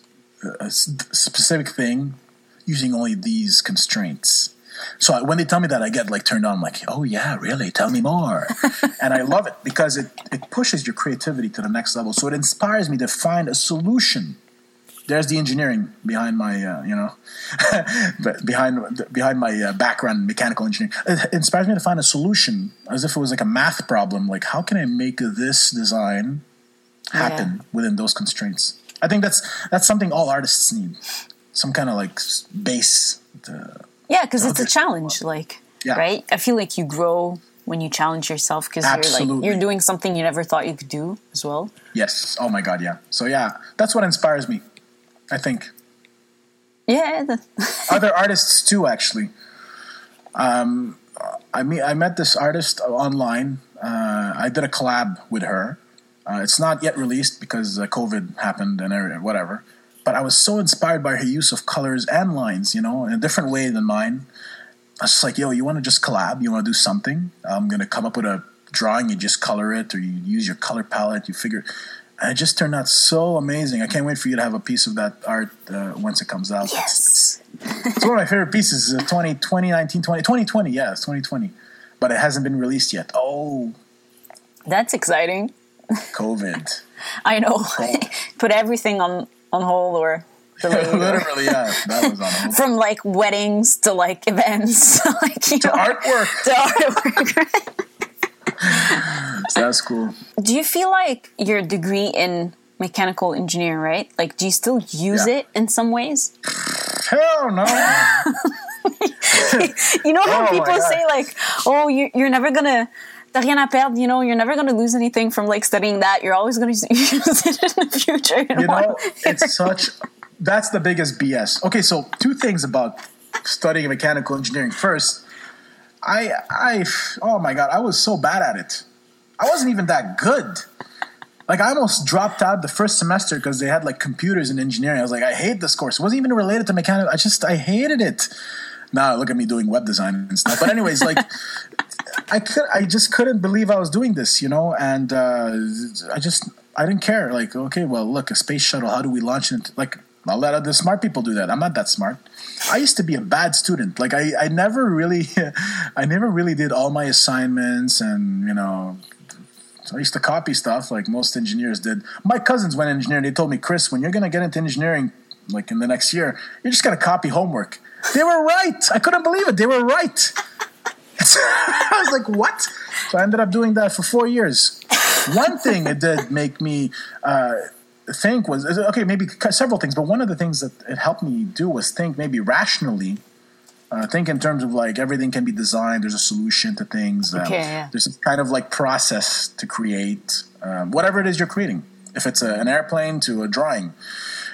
specific thing using only these constraints. So when they tell me that, I get like turned on. I'm like, oh yeah, really? Tell me more. And I love it because it pushes your creativity to the next level. So it inspires me to find a solution. There's the engineering behind my, behind my background in mechanical engineering. It inspires me to find a solution as if it was like a math problem. Like, how can I make this design happen within those constraints? I think that's something all artists need, some kind of like base. Because it's a challenge. Like, right? I feel like you grow when you challenge yourself because you're doing something you never thought you could do as well. Yes. Oh my God. Yeah. So yeah, that's what inspires me, I think. Yeah. Other artists too, actually. I met this artist online. I did a collab with her. It's not yet released because COVID happened and whatever. But I was so inspired by her use of colors and lines, you know, in a different way than mine. I was just like, yo, you want to just collab? You want to do something? I'm going to come up with a drawing. You just color it, or you use your color palette. You figure... And it just turned out so amazing. I can't wait for you to have a piece of that art once it comes out. Yes. It's one of my favorite pieces. 2020. Yeah, it's 2020. But it hasn't been released yet. Oh. That's exciting. COVID. I know. COVID. Put everything on hold or delayed. Literally, yeah. That was on hold. From like weddings to like events. Artwork. To artwork. So that's cool. Do you feel like your degree in mechanical engineering, right? Like, do you still use it in some ways? Hell no. You know how people say like, oh, you're never gonna, t'as rien à perdre, you know, you're never gonna lose anything from like studying that. You're always gonna use it in the future. You know, it's such, that's the biggest BS. Okay, so 2 things about studying mechanical engineering. First, oh my God, I was so bad at it. I wasn't even that good. Like, I almost dropped out the first semester because they had like computers and engineering. I was like, I hate this course. It wasn't even related to mechanical. I hated it. Now look at me doing web design and stuff. But anyways, like, I just couldn't believe I was doing this, you know? And I didn't care. Like, okay, well, look, a space shuttle, how do we launch it? Like, a lot of the smart people do that. I'm not that smart. I used to be a bad student. Like, I never really did all my assignments, and, you know, I used to copy stuff like most engineers did. My cousins went engineering. They told me, Chris, when you're going to get into engineering, like in the next year, you're just going to copy homework. They were right. I couldn't believe it. They were right. I was like, what? So I ended up doing that for 4 years. One thing it did make me think was, okay, maybe several things, but one of the things that it helped me do was think maybe rationally, think in terms of like everything can be designed, there's a solution to things, there's a kind of like process to create whatever it is you're creating, if it's an airplane to a drawing,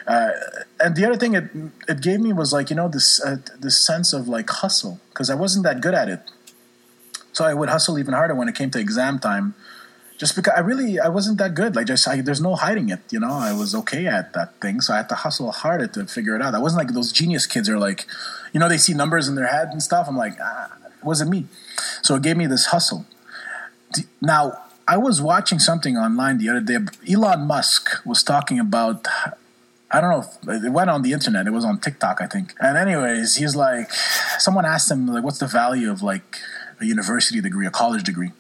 and the other thing it gave me was like, you know, this sense of like hustle, because I wasn't that good at it, so I would hustle even harder when it came to exam time. Just because I wasn't that good. Like, there's no hiding it, you know. I was okay at that thing, so I had to hustle harder to figure it out. I wasn't like those genius kids are like, you know, they see numbers in their head and stuff. I'm like, it wasn't me. So it gave me this hustle. Now, I was watching something online the other day. Elon Musk was talking about, I don't know, it went on the internet. It was on TikTok, I think. And anyways, he's like, someone asked him, like, what's the value of like a university degree, a college degree?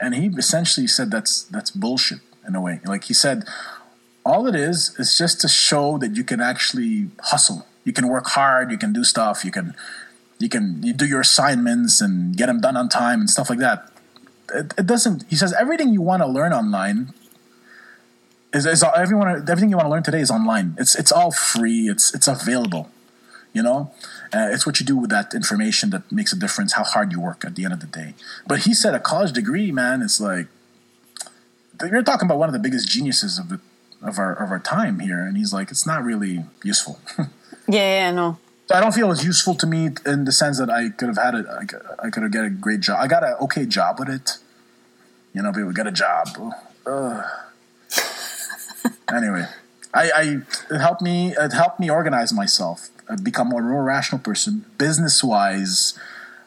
And he essentially said that's bullshit in a way. Like, he said, All it is just to show that you can actually hustle. You can work hard. You can do stuff. You do your assignments and get them done on time and stuff like that. It doesn't. He says everything you want to learn online everything you want to learn today is online. It's all free. It's available. You know, it's what you do with that information that makes a difference. How hard you work at the end of the day. But he said a college degree, man, it's like you're talking about one of the biggest geniuses of our time here, and he's like, it's not really useful. Yeah, no. So I don't feel it's useful to me in the sense that I could have had I could have got a great job. I got an okay job with it. You know, people got a job. Anyway, it helped me organize myself. I've become a more rational person, business-wise.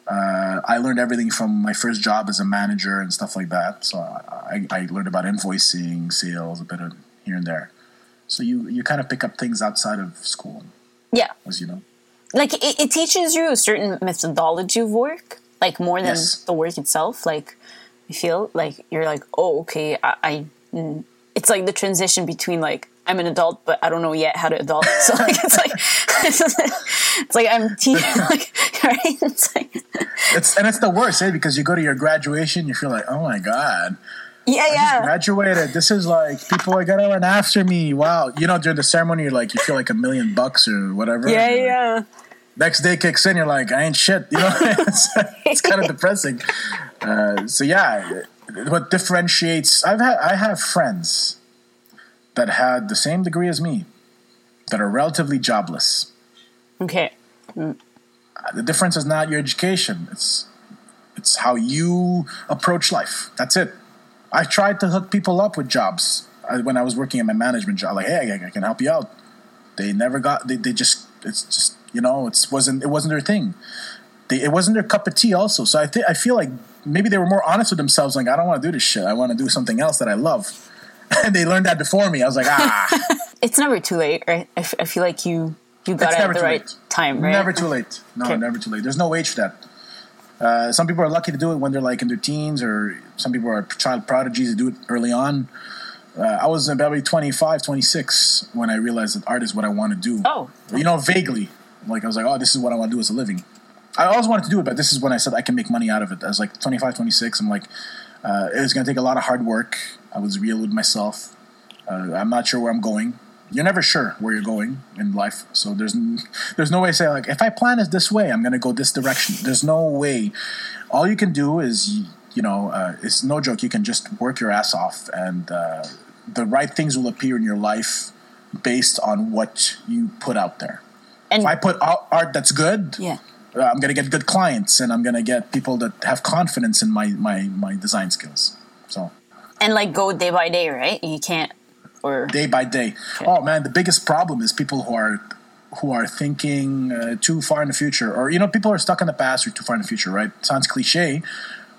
I learned everything from my first job as a manager and stuff like that. So I learned about invoicing, sales, a bit of here and there. So you kind of pick up things outside of school. Yeah. As you know. Like, it teaches you a certain methodology of work, like, more than the work itself. Like, I feel like you're like, oh, okay, it's like the transition between, like, I'm an adult, but I don't know yet how to adult. So, like, it's like, it's like I'm teaching, like, right? It's like... It's the worst, eh? Because you go to your graduation, you feel like, oh, my God. Yeah, I just graduated. This is like people are gonna run after me. Wow, you know, during the ceremony, you're like, you feel like $1,000,000 or whatever. Yeah, yeah. Next day kicks in, you're like, I ain't shit. You know, it's kind of depressing. So yeah, what differentiates? I have friends that had the same degree as me that are relatively jobless. Okay. The difference is not your education. It's how you approach life. That's it. I tried to hook people up with jobs when I was working at my management job. Like, hey, I can help you out. They never got. They just. It's just. You know. It wasn't their thing. It wasn't their cup of tea. Also, so I feel like maybe they were more honest with themselves. Like, I don't want to do this shit. I want to do something else that I love. And they learned that before me. I was like, It's never too late, right? I feel like you got it at the right time, right? Never too late. No, okay. Never too late. There's no age for that. Some people are lucky to do it when they're like in their teens, or some people are child prodigies who do it early on. I was probably 25, 26 when I realized that art is what I want to do. Oh. You know, vaguely. Like, I was like, oh, this is what I want to do as a living. I always wanted to do it, but this is when I said I can make money out of it. I was like 25, 26. I'm like, it was going to take a lot of hard work. I was real with myself. I'm not sure where I'm going. You're never sure where you're going in life. So there's no way to say, like, if I plan it this way, I'm going to go this direction. There's no way. All you can do is, you know, it's no joke. You can just work your ass off, and the right things will appear in your life based on what you put out there. And if I put out art that's good, I'm going to get good clients, and I'm going to get people that have confidence in my design skills. So. And, like, go day by day, right? You can't. Or day by day. Okay. Oh man, the biggest problem is people who are thinking too far in the future, or, you know, people are stuck in the past or too far in the future, right? Sounds cliche,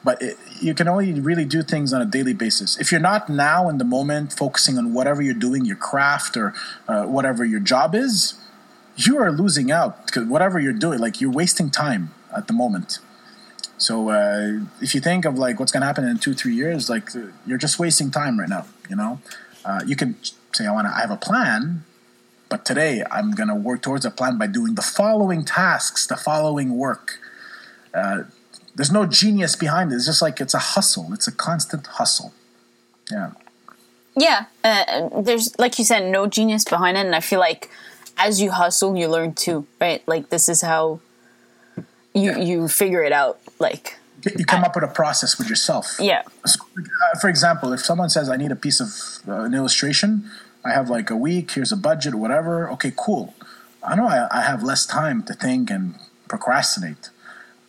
but you can only really do things on a daily basis. If you're not now in the moment focusing on whatever you're doing, your craft or whatever your job is, you are losing out, because whatever you're doing, like, you're wasting time at the moment. So if you think of, like, what's going to happen in 2-3 years, like, you're just wasting time right now, you know? You can say, I have a plan, but today I'm going to work towards a plan by doing the following tasks, the following work. There's no genius behind it. It's just like, it's a hustle. It's a constant hustle. Yeah. Yeah. There's, like you said, no genius behind it. And I feel like as you hustle, you learn too, right? Like, this is how you figure it out. Like, you come up with a process with yourself. Yeah. So, for example, if someone says, I need a piece of an illustration, I have like a week, here's a budget, whatever. Okay, cool. I know I have less time to think and procrastinate.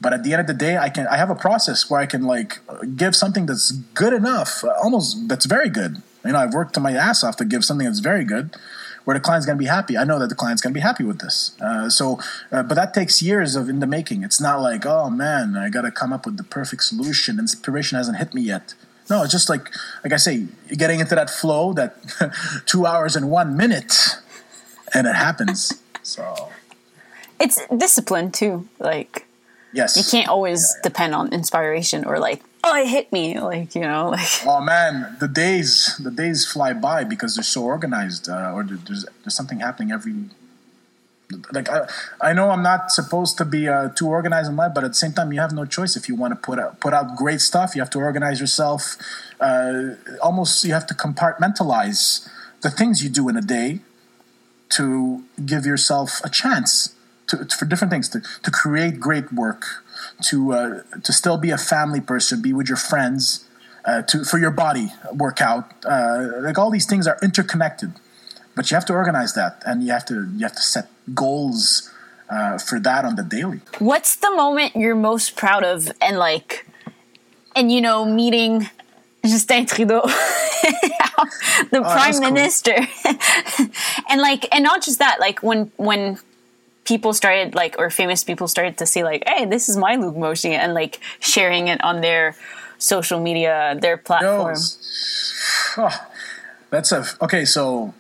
But at the end of the day, I have a process where I can, like, give something that's good enough, almost that's very good. You know, I've worked my ass off to give something that's very good, where the client's going to be happy. I know that the client's going to be happy with this. But that takes years in the making. It's not like, oh, man, I got to come up with the perfect solution. Inspiration hasn't hit me yet. No, it's just like I say, you're getting into that flow, that 2 hours and 1 minute, and it happens. So it's discipline too. Like, yes, you can't always depend on inspiration or, like, oh, it hit me, like, you know, like. Oh man, the days fly by because they're so organized, or there's something happening every. Like I know I'm not supposed to be too organized in life, but at the same time, you have no choice if you want to put out great stuff. You have to organize yourself. Almost, you have to compartmentalize the things you do in a day to give yourself a chance for different things, to create great work, to still be a family person, be with your friends, for your body workout. Like all these things are interconnected. But you have to organize that, and you have to set goals for that on the daily. What's the moment you're most proud of, and you know, meeting Justin Trudeau, the prime minister, cool. and not just that, like when people started or famous people started to see hey, this is my Loogmoji, and sharing it on their social media, their platform. So.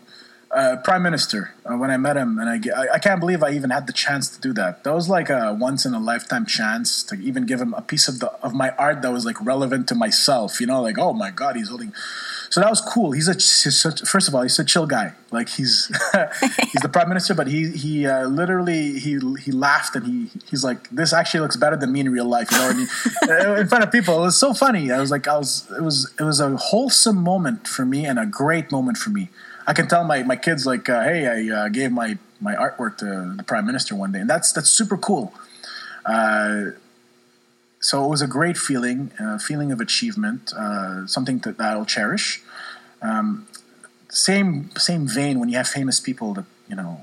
Prime Minister, when I met him, and I can't believe I even had the chance to do that. That was like a once-in-a-lifetime chance to even give him a piece of my art that was relevant to myself, you know, oh my God, he's holding. So that was cool. First of all, he's a chill guy. He's he's the Prime Minister, but he literally he laughed, and he's like, this actually looks better than me in real life, you know what I mean? In front of people, it was so funny. It was a wholesome moment for me and a great moment for me. I can tell my kids, hey, I gave my artwork to the Prime Minister one day. And that's super cool. So it was a great feeling, feeling of achievement, something that I'll cherish. Same vein, when you have famous people that, you know,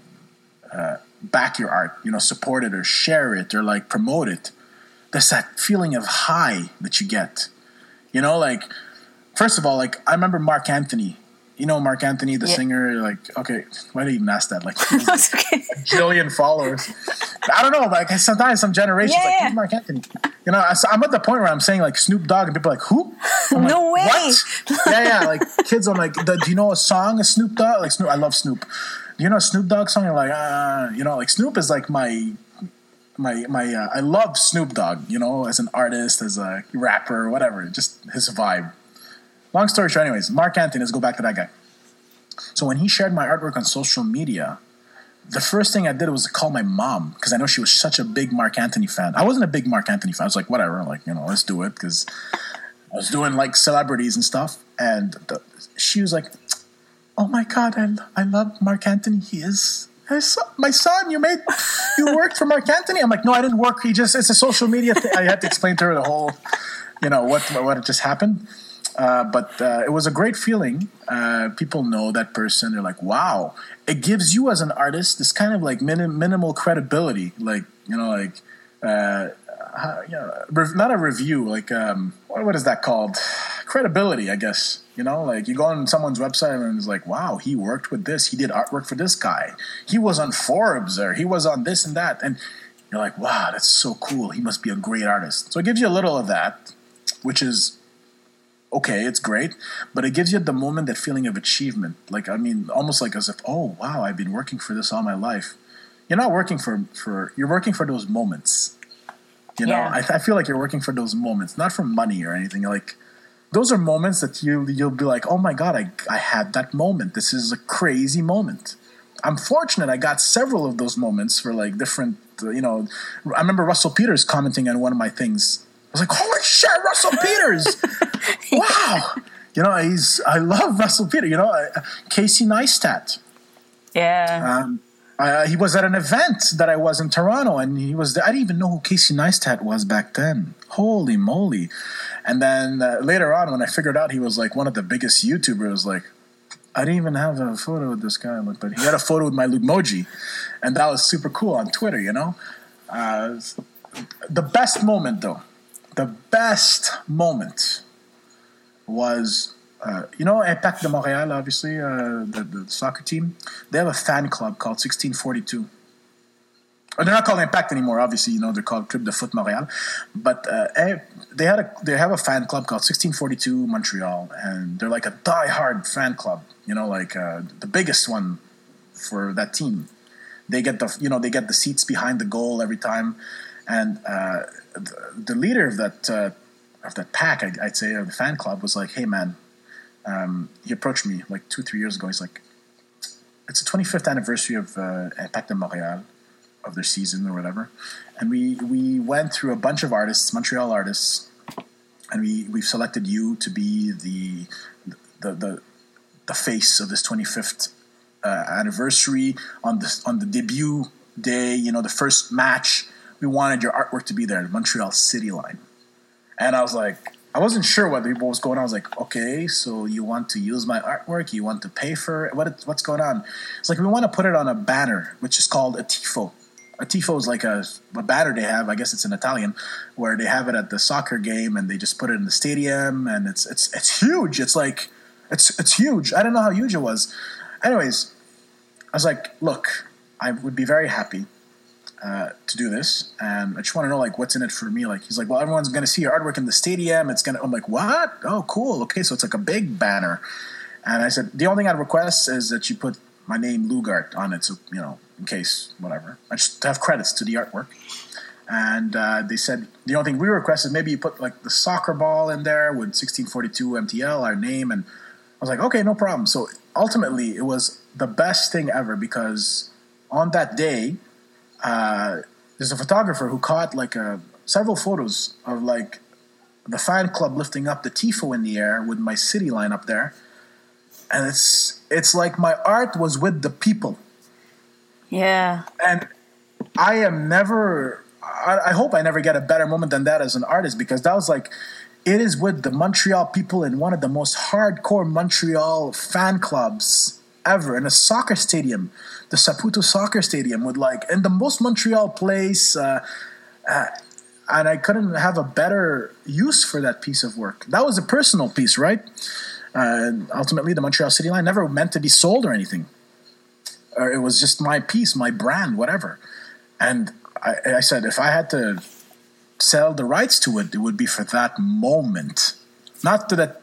back your art, you know, support it or share it or, promote it, there's that feeling of high that you get. You know, first of all, I remember Marc Anthony. You know, Marc Anthony, the singer, okay, why did you even ask that? A jillion followers. I don't know, sometimes some generations, who's Marc Anthony? You know, I'm at the point where I'm saying, Snoop Dogg, and people are who? No way. What? Yeah, kids, I'm do you know a song of Snoop Dogg? Snoop, I love Snoop. Do you know a Snoop Dogg song? You're you know, Snoop is my I love Snoop Dogg, you know, as an artist, as a rapper, whatever, just his vibe. Long story short, anyways, Marc Anthony, let's go back to that guy. So when he shared my artwork on social media, the first thing I did was call my mom, because I know she was such a big Marc Anthony fan. I wasn't a big Marc Anthony fan. I was whatever, you know, let's do it, because I was doing celebrities and stuff. And she was oh my God, I love Marc Anthony. He is my son. You worked for Marc Anthony. I'm no, I didn't work. It's a social media thing. I had to explain to her the whole, you know, what just happened. But it was a great feeling. People know that person. They're wow. It gives you as an artist this kind of minimal credibility. Not a review. What is that called? Credibility, I guess. You know, you go on someone's website and it's wow, he worked with this. He did artwork for this guy. He was on Forbes or he was on this and that. And you're wow, that's so cool. He must be a great artist. So it gives you a little of that, which is, okay, it's great, but it gives you the moment that feeling of achievement. Almost as if, oh, wow, I've been working for this all my life. You're not working you're working for those moments. You know, yeah. I feel you're working for those moments, not for money or anything. Those are moments that you'll be oh my God, I had that moment. This is a crazy moment. I'm fortunate I got several of those moments for different, you know. I remember Russell Peters commenting on one of my things. I was holy shit, Russell Peters. Wow. You know, I love Russell Peters. You know, Casey Neistat. Yeah. He was at an event that I was in Toronto, and he was there. I didn't even know who Casey Neistat was back then. Holy moly. And then later on, when I figured out he was one of the biggest YouTubers, I didn't even have a photo with this guy. But he had a photo with my Loogmoji, and that was super cool on Twitter, you know. The best moment, though. The best moment was, you know, Impact de Montréal, obviously, the soccer team. They have a fan club called 1642. They're not called Impact anymore, obviously. You know, they're called Club de Foot Montréal. But they have a fan club called 1642 Montreal, and they're a die-hard fan club. You know, the biggest one for that team. They get the seats behind the goal every time. And the leader of that of that pack, I'd say, or the fan club, was like, hey, man, he approached me like 2-3 years ago. He's like, it's the 25th anniversary of Impact de Montréal, of their season or whatever. And we went through a bunch of artists, Montreal artists, and we've selected you to be the face of this 25th anniversary on the debut day, you know, the first match. We wanted your artwork to be there, the Montreal City line. And I was like, I wasn't sure what was going on. I was like, okay, so you want to use my artwork? You want to pay for it? What's going on? It's like, we want to put it on a banner, which is called a TIFO. A TIFO is like a banner they have. I guess it's in Italian, where they have it at the soccer game and they just put it in the stadium, and it's huge. It's like it's huge. I don't know how huge it was. Anyways, I was like, look, I would be very happy to do this, and I just want to know, like, what's in it for me? Like, he's like, well, everyone's going to see your artwork in the stadium. I'm like, what? Oh, cool. Okay, so it's like a big banner. And I said, the only thing I'd request is that you put my name, Loogart, on it, so, you know, in case, whatever. I just have credits to the artwork. And they said, the only thing we request is maybe you put, like, the soccer ball in there with 1642 MTL, our name. And I was like, okay, no problem. So ultimately, it was the best thing ever, because on that day, there's a photographer who caught like several photos of like the fan club lifting up the TIFO in the air with my city line up there, and it's like my art was with the people. Yeah. And I hope I never get a better moment than that as an artist, because that was like, it is with the Montreal people in one of the most hardcore Montreal fan clubs ever, in a soccer stadium, the Saputo soccer stadium, would like, in the most Montreal place, and I couldn't have a better use for that piece of work. That was a personal piece, right? Ultimately, the Montreal City line never meant to be sold or anything, or it was just my piece, my brand, whatever. And I said, if I had to sell the rights to it, it would be for that moment. Not to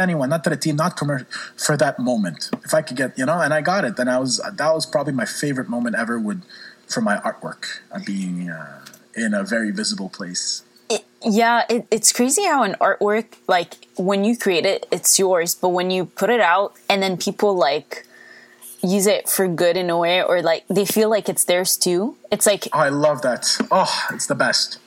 anyone, not to the team, not commercial, for that moment. If I could get, you know, and I got it, then that was probably my favorite moment ever for my artwork, being in a very visible place. It's crazy how an artwork, like, when you create it, it's yours, but when you put it out and then people, like, use it for good in a way, or, like, they feel like it's theirs too. It's like... Oh, I love that. Oh, it's the best.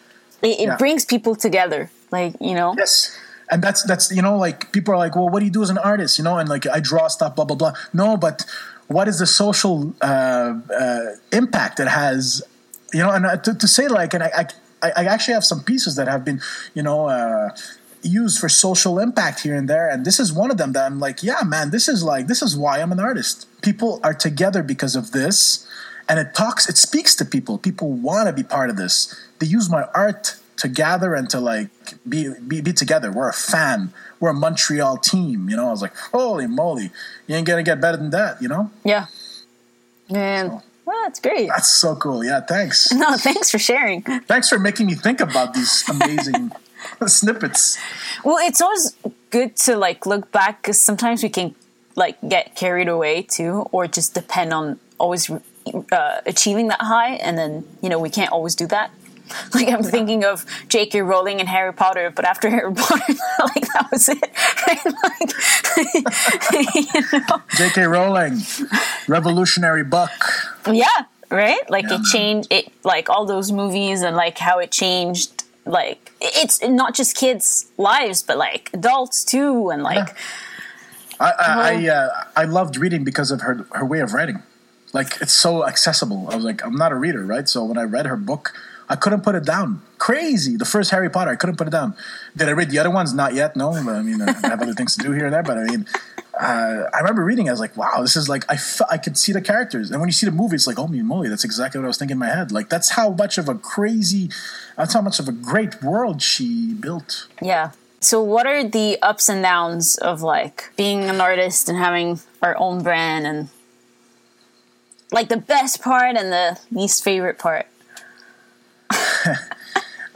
It brings people together, like, you know? Yes. And that's, you know, like, people are like, well, what do you do as an artist? You know, and like, I draw stuff, blah, blah, blah. No, but what is the social impact it has? You know, and to say, like, and I actually have some pieces that have been, you know, used for social impact here and there. And this is one of them that I'm like, yeah, man, this is why I'm an artist. People are together because of this. And it speaks to people. People want to be part of this. They use my art to gather and to, like, be together. We're a fan. We're a Montreal team, you know? I was like, holy moly, you ain't going to get better than that, you know? Yeah. And, so, well, that's great. That's so cool. Yeah, thanks. No, thanks for sharing. Thanks for making me think about these amazing snippets. Well, it's always good to, like, look back, because sometimes we can, like, get carried away, too, or just depend on always achieving that high, and then, you know, we can't always do that. Like, I'm thinking of J.K. Rowling and Harry Potter, but after Harry Potter, like, that was it. Right? Like, you know? J.K. Rowling, revolutionary book. Yeah, right? Like, it changed, it, like, all those movies and, like, how it changed, like, it's not just kids' lives, but, like, adults, too, and, like... Yeah. I loved reading because of her way of writing. Like, it's so accessible. I was like, I'm not a reader, right? So when I read her book... I couldn't put it down. Crazy. The first Harry Potter, I couldn't put it down. Did I read the other ones? Not yet, no. I mean, I have other things to do here and there. But, I mean, I remember reading. I was like, wow, this is like I could see the characters. And when you see the movie, it's like, oh, my moly, that's exactly what I was thinking in my head. Like, that's how much of a great world she built. Yeah. So what are the ups and downs of, like, being an artist and having our own brand, and, like, the best part and the least favorite part?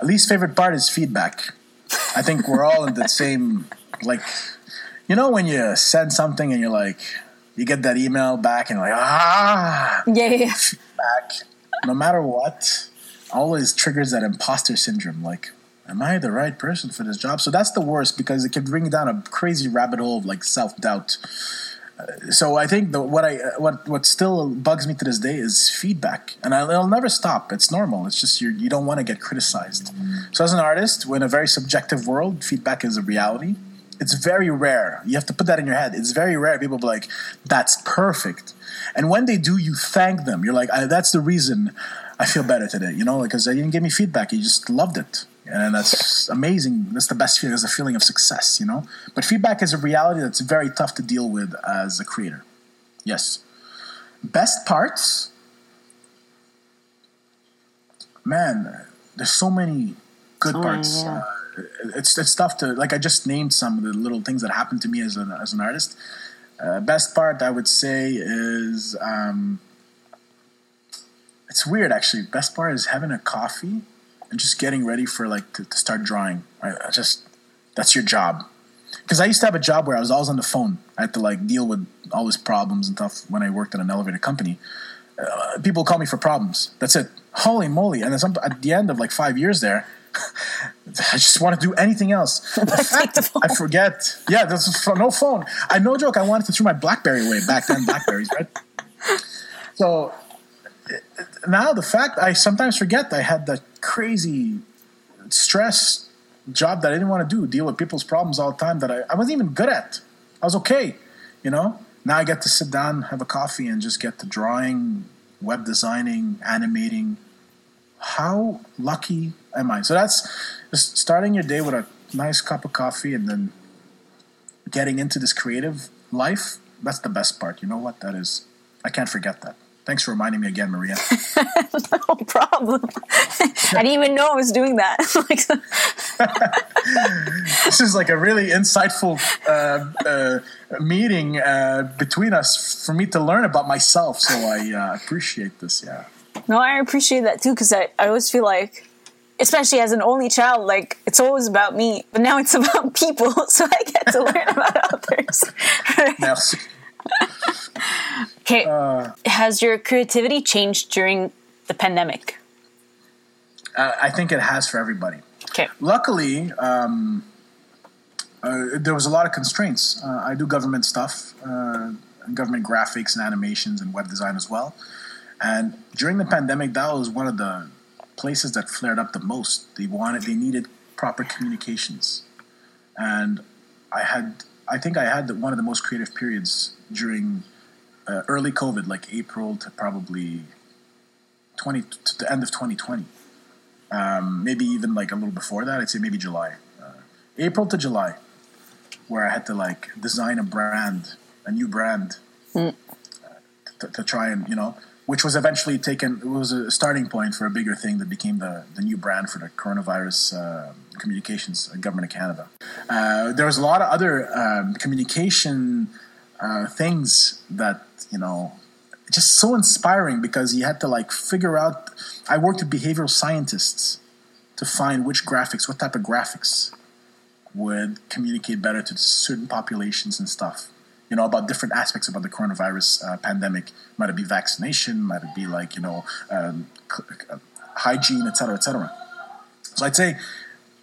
Least favorite part is feedback. I think we're all in the same, like, you know, when you send something and you're like, you get that email back and you're like, yeah. Feedback, no matter what, always triggers that imposter syndrome. Like, am I the right person for this job? So that's the worst, because it can bring down a crazy rabbit hole of like self-doubt. So I think what still bugs me to this day is feedback, and it'll never stop. It's normal. It's just you don't want to get criticized. So as an artist, we're in a very subjective world. Feedback is a reality. It's very rare. You have to put that in your head. It's very rare. People be like, "That's perfect," and when they do, you thank them. You're like, "That's the reason I feel better today," you know, because they didn't give me feedback. You just loved it. And that's amazing. That's the best feeling. Is a feeling of success, you know. But feedback is a reality that's very tough to deal with as a creator. Yes. Best parts, man. There's so many good parts. Yeah. It's tough to like. I just named some of the little things that happened to me as an artist. Best part, I would say, is it's weird actually. Best part is having a coffee. And just getting ready for like to start drawing. That's your job. Because I used to have a job where I was always on the phone. I had to like deal with all these problems and stuff when I worked at an elevator company. People call me for problems. That's it. Holy moly! And then at the end of like 5 years there, I just want to do anything else. I forget. Yeah, there's no phone. No joke. I wanted to throw my BlackBerry away back then. Blackberries, right? So. Now the fact I sometimes forget I had that crazy stress job that I didn't want to do, deal with people's problems all the time that I wasn't even good at. I was okay, you know. Now I get to sit down, have a coffee, and just get to drawing, web designing, animating. How lucky am I? So that's just starting your day with a nice cup of coffee and then getting into this creative life. That's the best part. You know what that is? I can't forget that. Thanks for reminding me again, Maria. No problem. I didn't even know I was doing that. This is like a really insightful meeting between us for me to learn about myself. So I appreciate this, yeah. No, I appreciate that too, because I always feel like, especially as an only child, like it's always about me. But now it's about people, so I get to learn about others. Merci. Okay. Has your creativity changed during the pandemic? I think it has for everybody. Okay. Luckily, there was a lot of constraints. I do government stuff, government graphics and animations and web design as well. And during the pandemic, that was one of the places that flared up the most. They needed proper communications. And I think I had one of the most creative periods during early COVID, like April to probably to the end of 2020. Maybe even like a little before that, I'd say maybe July. April to July, where I had to like design a new brand to try and, you know, which was eventually taken, it was a starting point for a bigger thing that became the new brand for the coronavirus communications government of Canada. There was a lot of other communication things that, you know, just so inspiring because you had to like figure out, I worked with behavioral scientists to find what type of graphics would communicate better to certain populations and stuff. You know, about different aspects about the coronavirus pandemic. Might it be vaccination? Might it be like, you know, hygiene, et cetera, et cetera. So I'd say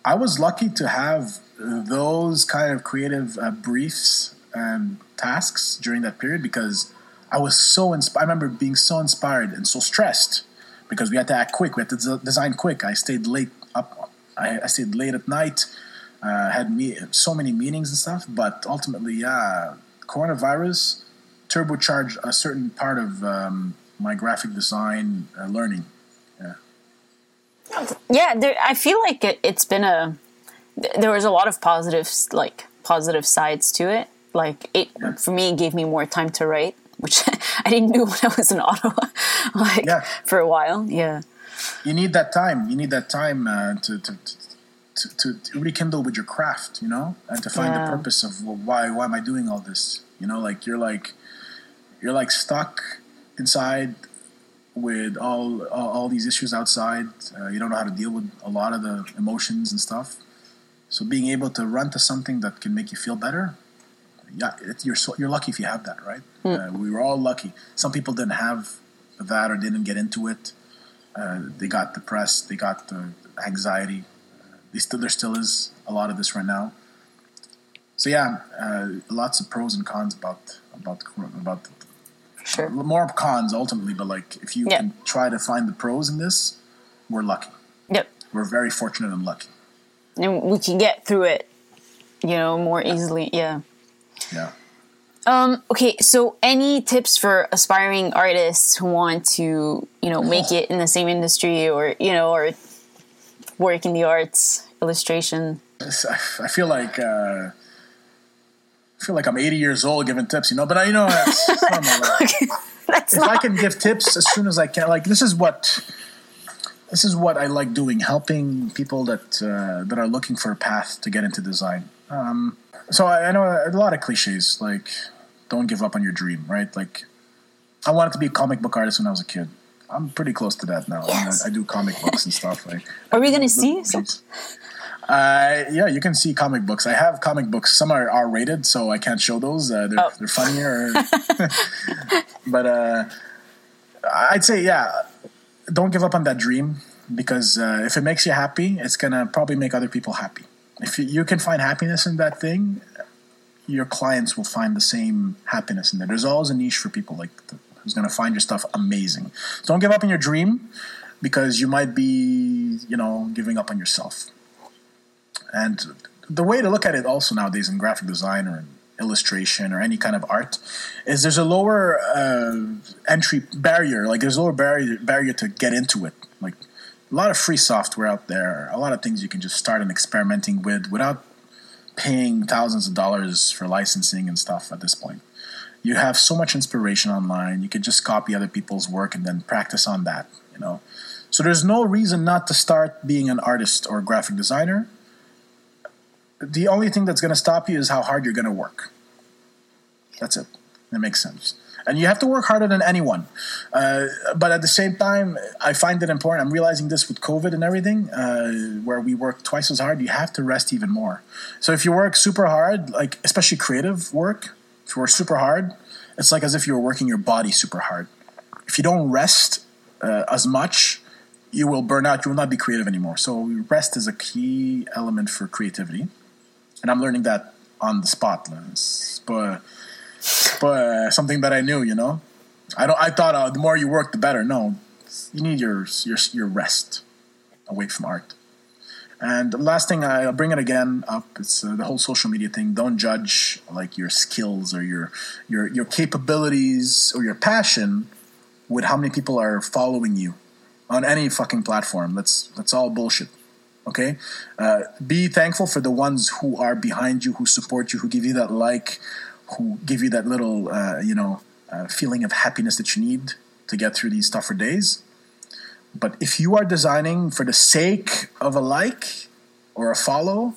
I was lucky to have those kind of creative briefs and tasks during that period because I was so inspired. I remember being so inspired and so stressed because we had to act quick. We had to design quick. I stayed late at night. So many meetings and stuff. But ultimately, yeah. Coronavirus turbocharged a certain part of my graphic design learning. Yeah. I feel like it's been there was a lot of positives, like positive sides to it. Like for me, it gave me more time to write, which I didn't do when I was in Ottawa, for a while. Yeah. You need that time. You need that time to rekindle with your craft, you know, and to find the purpose of why am I doing all this? You know, like you're like stuck inside with all these issues outside. You don't know how to deal with a lot of the emotions and stuff. So being able to run to something that can make you feel better, yeah, you're lucky if you have that, right? We were all lucky. Some people didn't have that or didn't get into it. They got depressed. They got the anxiety. there still is a lot of this right now. So yeah, lots of pros and cons about sure. More cons ultimately, but like if you can try to find the pros in this, we're lucky. Yep. We're very fortunate and lucky. And we can get through it, you know, more easily. Yeah. Yeah. Okay, so any tips for aspiring artists who want to, you know, make it in the same industry or, you know, or work in the arts, illustration? I feel like I'm 80 years old giving tips, you know, but that's okay, I can give tips as soon as I can. Like this is what I like doing, helping people that are looking for a path to get into design. So I know a lot of cliches, like don't give up on your dream, right? Like I wanted to be a comic book artist when I was a kid. I'm pretty close to that now. Yes. I do comic books and stuff. Like, are we going to see some? Yeah, you can see comic books. I have comic books. Some are R-rated, so I can't show those. They're funnier. But I'd say, don't give up on that dream because if it makes you happy, it's going to probably make other people happy. If you can find happiness in that thing, your clients will find the same happiness in there. There's always a niche for people who's going to find your stuff amazing. So don't give up on your dream because you might be, giving up on yourself. And the way to look at it also nowadays in graphic design or in illustration or any kind of art is there's a lower entry barrier. Like there's a lower barrier to get into it. Like a lot of free software out there, a lot of things you can just start and experimenting with without paying thousands of dollars for licensing and stuff at this point. You have so much inspiration online. You can just copy other people's work and then practice on that, So there's no reason not to start being an artist or a graphic designer. The only thing that's going to stop you is how hard you're going to work. That's it. That makes sense. And you have to work harder than anyone. But at the same time, I find it important. I'm realizing this with COVID and everything, where we work twice as hard, you have to rest even more. So if you work super hard, like especially creative work, if you work super hard, it's like as if you were working your body super hard. If you don't rest as much, you will burn out. You will not be creative anymore. So rest is a key element for creativity. And I'm learning that on the spot. But something that I knew, I thought the more you work, the better. No, you need your rest away from art. And the last thing, I'll bring it again up. It's the whole social media thing. Don't judge like your skills or your capabilities or your passion with how many people are following you on any fucking platform. That's all bullshit. Okay, be thankful for the ones who are behind you, who support you, who give you that like, who give you that little, feeling of happiness that you need to get through these tougher days. But if you are designing for the sake of a like or a follow,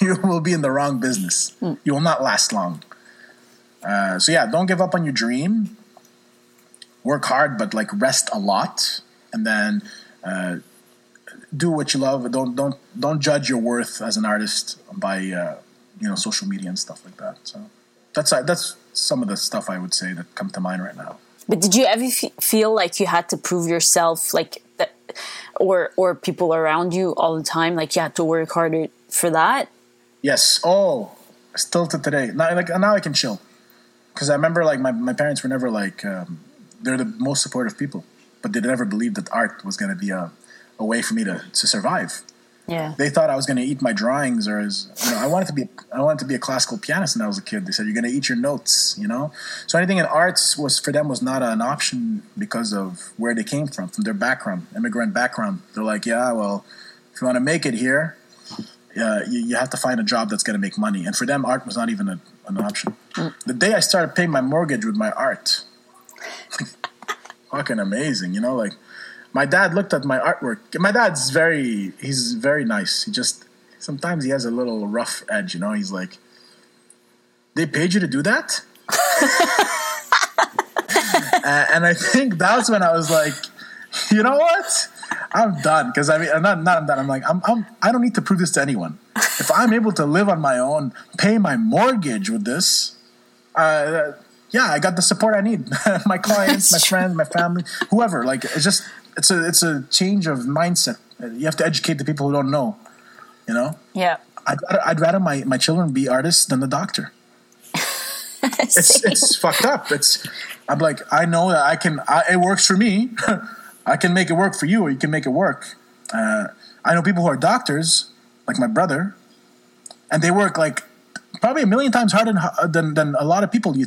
you will be in the wrong business. You will not last long. So don't give up on your dream. Work hard, but like rest a lot, and then do what you love. Don't judge your worth as an artist by social media and stuff like that. So. That's some of the stuff I would say that come to mind right now. But did you ever feel like you had to prove yourself, like that, or people around you all the time, like you had to work harder for that? Yes. Oh, still to today. Now I can chill because I remember like my parents were never like they're the most supportive people, but they never believed that art was going to be a way for me to survive. Yeah. They thought I was going to eat my drawings, or I wanted to be a classical pianist when I was a kid. They said you're going to eat your notes, So anything in arts was for them was not an option because of where they came from their background, immigrant background. They're like, yeah, well, if you want to make it here, you have to find a job that's going to make money. And for them, art was not even an option. The day I started paying my mortgage with my art, fucking amazing, My dad looked at my artwork. My dad's he's very nice. He just, sometimes he has a little rough edge, He's like, they paid you to do that? And I think that's when I was like, you know what? I'm done. Because I mean, I'm not done. I'm like, I don't need to prove this to anyone. If I'm able to live on my own, pay my mortgage with this, I got the support I need. My clients, my friends, my family, whoever. Like, it's just... It's a change of mindset. You have to educate the people who don't know. you know? Yeah. I'd rather my children be artists than a doctor. It's fucked up. I'm like, I know that it works for me. I can make it work for you, or you can make it work. I know people who are doctors, like my brother, and they work like probably a million times harder than a lot of people. You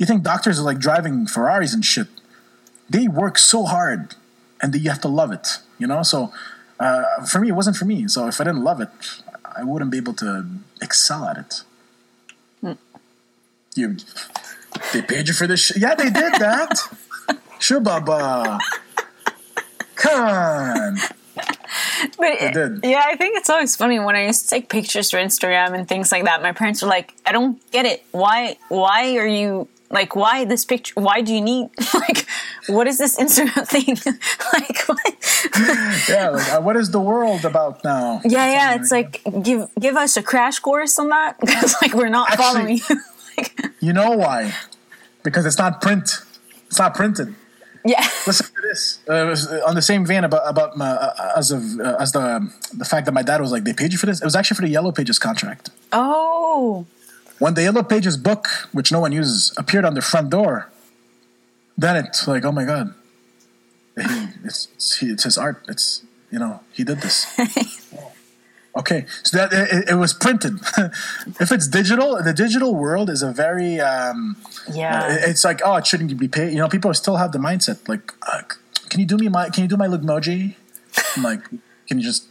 think doctors are like driving Ferraris and shit. They work so hard, and you have to love it, you know? So for me, it wasn't for me. So if I didn't love it, I wouldn't be able to excel at it. They paid you for this shit? Yeah, they did that. Sure, Baba. Come on. Yeah, I think it's always funny when I used to take pictures for Instagram and things like that. My parents were like, I don't get it. Why are you like, why this picture? Why do you need, like, what is this Instagram thing? Like, what? Yeah, like, what is the world about now? Yeah, it's like, give us a crash course on that. Because, like, we're not following you. You know why? Because it's not print. It's not printed. Yeah. Listen to this. On the same vein about my, as the fact that my dad was like, they paid you for this. It was actually for the Yellow Pages contract. Oh. When the Yellow Pages book, which no one uses, appeared on the front door, then it's like, oh my God, it's his art. It's, you know, he did this. Okay, so that it was printed. If it's digital, the digital world is a very it's like, oh, it shouldn't be paid. You know, people still have the mindset like, can you do my Loogmoji? I'm like, can you just?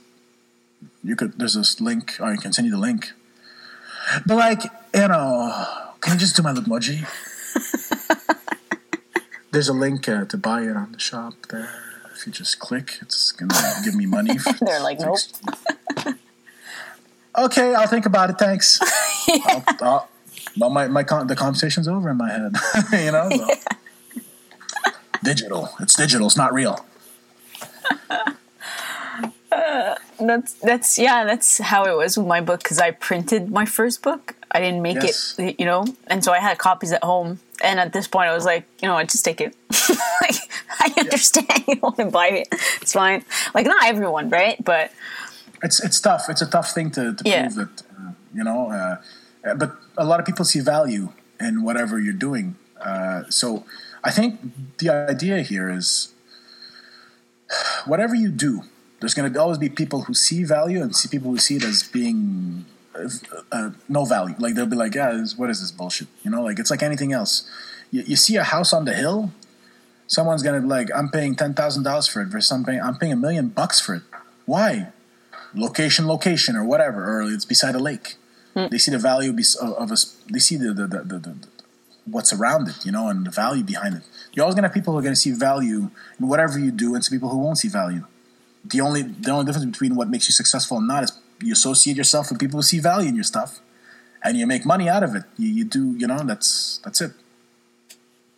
You could. There's this link, or I can send you the link. But like, you know, can you just do my Loogmoji? There's a link to buy it on the shop there. If you just click, it's gonna give me money. They're like, nope. Okay, I'll think about it. Thanks. Yeah. The conversation's over in my head. You know, so. Yeah. Digital. It's digital. It's not real. That's how it was with my book, because I printed my first book. I didn't make it, you know, and so I had copies at home. And at this point, I was like, you know, I just take it. Like, I understand you don't want to buy it. It's fine. Like, not everyone, right? But it's tough. It's a tough thing to prove that, you know. But a lot of people see value in whatever you're doing. So I think the idea here is whatever you do, there's going to always be people who see value and see people who see it as being no value. Like, they'll be like, yeah, what is this bullshit? You know, like, it's like anything else. You see a house on the hill, someone's going to be like, I'm paying $10,000 for it versus I'm paying $1 million for it. Why? Location or whatever, or it's beside a lake. They see the value of us. They see the what's around it, you know, and the value behind it. You're always going to have people who are going to see value in whatever you do, and some people who won't see value. The only difference between what makes you successful and not is you associate yourself with people who see value in your stuff, and you make money out of it. You do, you know, that's it.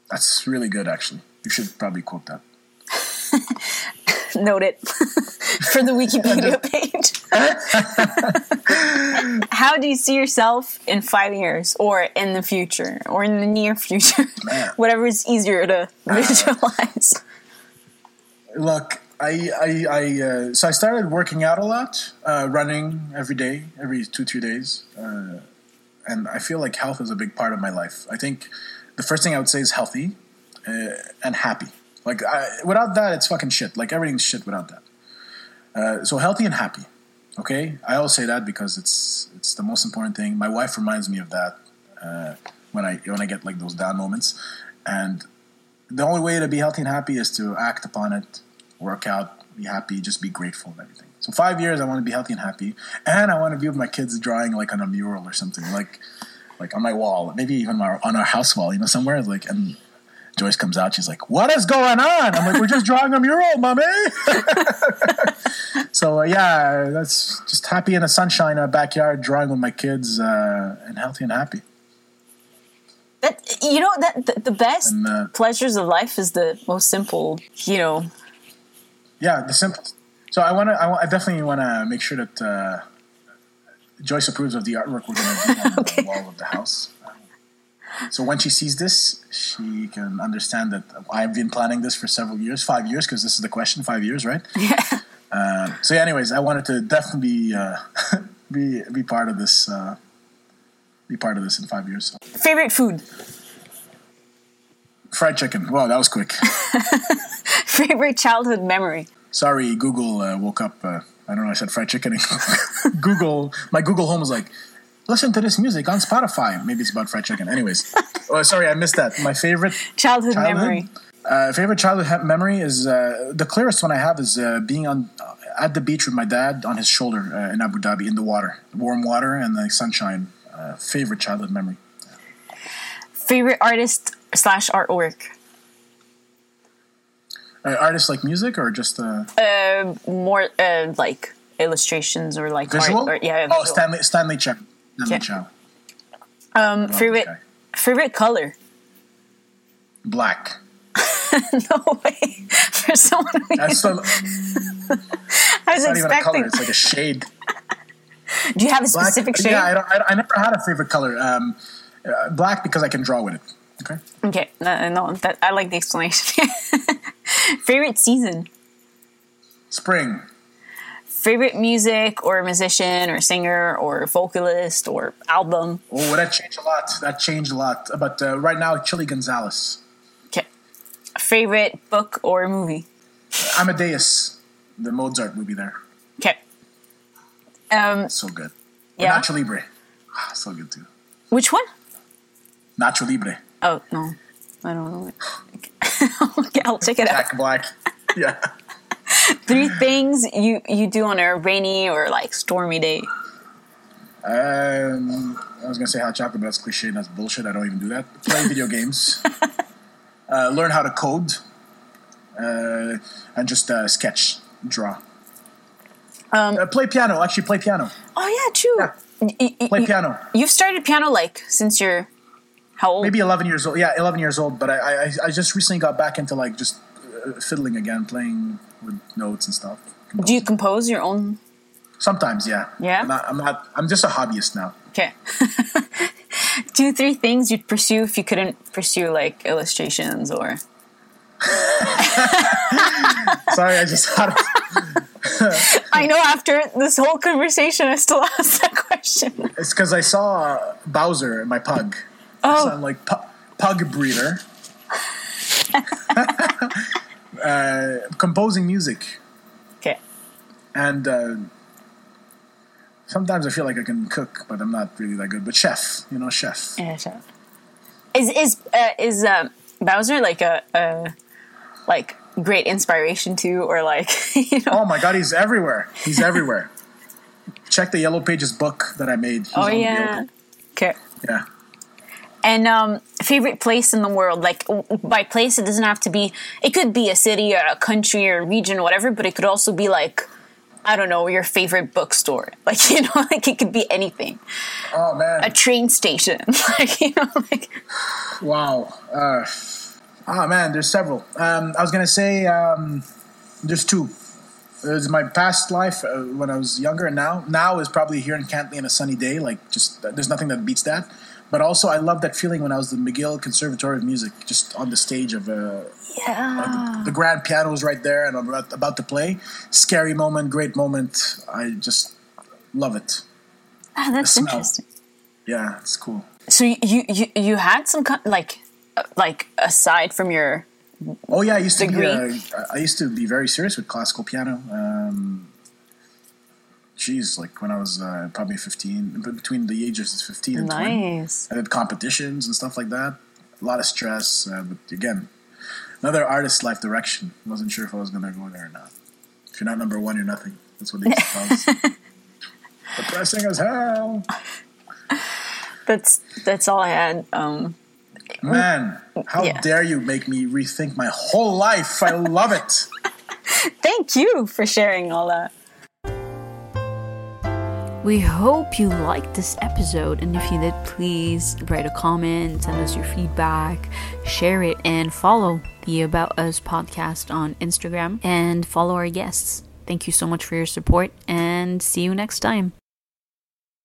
That's really good, actually. You should probably quote that. Note it for the Wikipedia page. How do you see yourself in 5 years, or in the future, or in the near future? Whatever is easier to visualize. Look, so I started working out a lot, running every day, every 2-3 days. And I feel like health is a big part of my life. I think the first thing I would say is healthy and happy. Like, without that, it's fucking shit. Like, everything's shit without that. So healthy and happy. Okay? I always say that because it's the most important thing. My wife reminds me of that when I get, like, those down moments. And the only way to be healthy and happy is to act upon it. Work out, be happy, just be grateful and everything. So 5 years, I want to be healthy and happy, and I want to be with my kids drawing like on a mural or something, like on my wall, maybe even on our house wall, you know, somewhere. Like, and Joyce comes out, she's like, "What is going on?" I'm like, "We're just drawing a mural, mommy." So yeah, that's just happy in the sunshine, in a backyard, drawing with my kids, and healthy and happy. That, you know, that the best pleasures of life is the most simple, you know. Yeah, the simple. So I definitely want to make sure that Joyce approves of the artwork we're going to do on the wall of the house. So when she sees this, she can understand that I've been planning this for several years, 5 years, because this is the question, 5 years, right? Yeah. So yeah, anyways, I wanted to definitely be part of this. Be part of this in 5 years. Favorite food? Fried chicken. Wow, that was quick. Favorite childhood memory? Sorry, Google woke up. I don't know. I said fried chicken. Google. My Google Home was like, listen to this music on Spotify. Maybe it's about fried chicken. Anyways. Oh, sorry, I missed that. My favorite childhood memory. Favorite childhood memory is the clearest one I have is being on at the beach with my dad on his shoulder in Abu Dhabi in the water, warm water and the sunshine. Favorite childhood memory. Favorite artist/artwork. Artists like music or just more like illustrations or like visual? Art or, yeah. Visual. Oh, Stanley Chow. Stanley Chow. Favorite color. Black. No way. For someone who I was not even a color. It's like a shade. Do you have a specific shade? Yeah, I never had a favorite color. Black because I can draw with it. Okay. Okay. No, that, I like the explanation. Favorite season? Spring. Favorite music or musician or singer or vocalist or album? Oh, that changed a lot. But right now, Chili Gonzalez. Okay. Favorite book or movie? Amadeus, the Mozart movie there. Okay. So good. Yeah. Nacho Libre. So good too. Which one? Nacho Libre. Oh, no. I don't know. Okay, I'll check it out. Black. Yeah. 3 things you do on a rainy or like stormy day. I was going to say hot chocolate, but that's cliche and that's bullshit. I don't even do that. Play video games. Learn how to code. And just sketch, draw. Play piano. Oh, yeah, true. Yeah. Play piano. You've started piano, like, since you're how old? Maybe 11 years old. Yeah, 11 years old. But I just recently got back into, like, just fiddling again, playing with notes and stuff. Composing. Do you compose your own? Sometimes, yeah. Yeah? I'm just a hobbyist now. Okay. 2, 3 things you'd pursue if you couldn't pursue, like, illustrations or... Sorry, I just thought of... I know after this whole conversation I still asked that question. It's because I saw Bowser, my pug. Oh. So I'm like, pug breeder. Composing music. Okay. And sometimes I feel like I can cook, but I'm not really that good. But chef. Yeah, chef. Is Bowser like a like... great inspiration to, or like, you know. Oh my god, he's everywhere. Check the Yellow Pages book that I made. He's okay. Yeah. And favorite place in the world, like by place it doesn't have to be, it could be a city or a country or a region or whatever, but it could also be like, I don't know, your favorite bookstore, like, you know, like it could be anything. Oh man, a train station, like, you know, like wow. Oh, man, there's several. I was going to say there's 2. There's my past life when I was younger, and now is probably here in Cantley on a sunny day. Like, just there's nothing that beats that. But also I love that feeling when I was at the McGill Conservatory of Music, just on the stage of the grand piano was right there and I'm about to play. Scary moment, great moment. I just love it. Oh, that's interesting. Yeah, it's cool. So you had some like aside from your I used to be very serious with classical piano. Like when I was probably 15, between the ages of 15 and 20, I did competitions and stuff like that. A lot of stress, but again, another artist's life direction. Wasn't sure if I was going to go there or not. If you're not number one, you're nothing. That's what they used to call us. Depressing as hell. That's all I had. Man, how dare you make me rethink my whole life. I love it. Thank you for sharing all that. We hope you liked this episode, and if you did, please write a comment, send us your feedback, share it, and follow the About Us podcast on Instagram and follow our guests. Thank you so much for your support, and see you next time.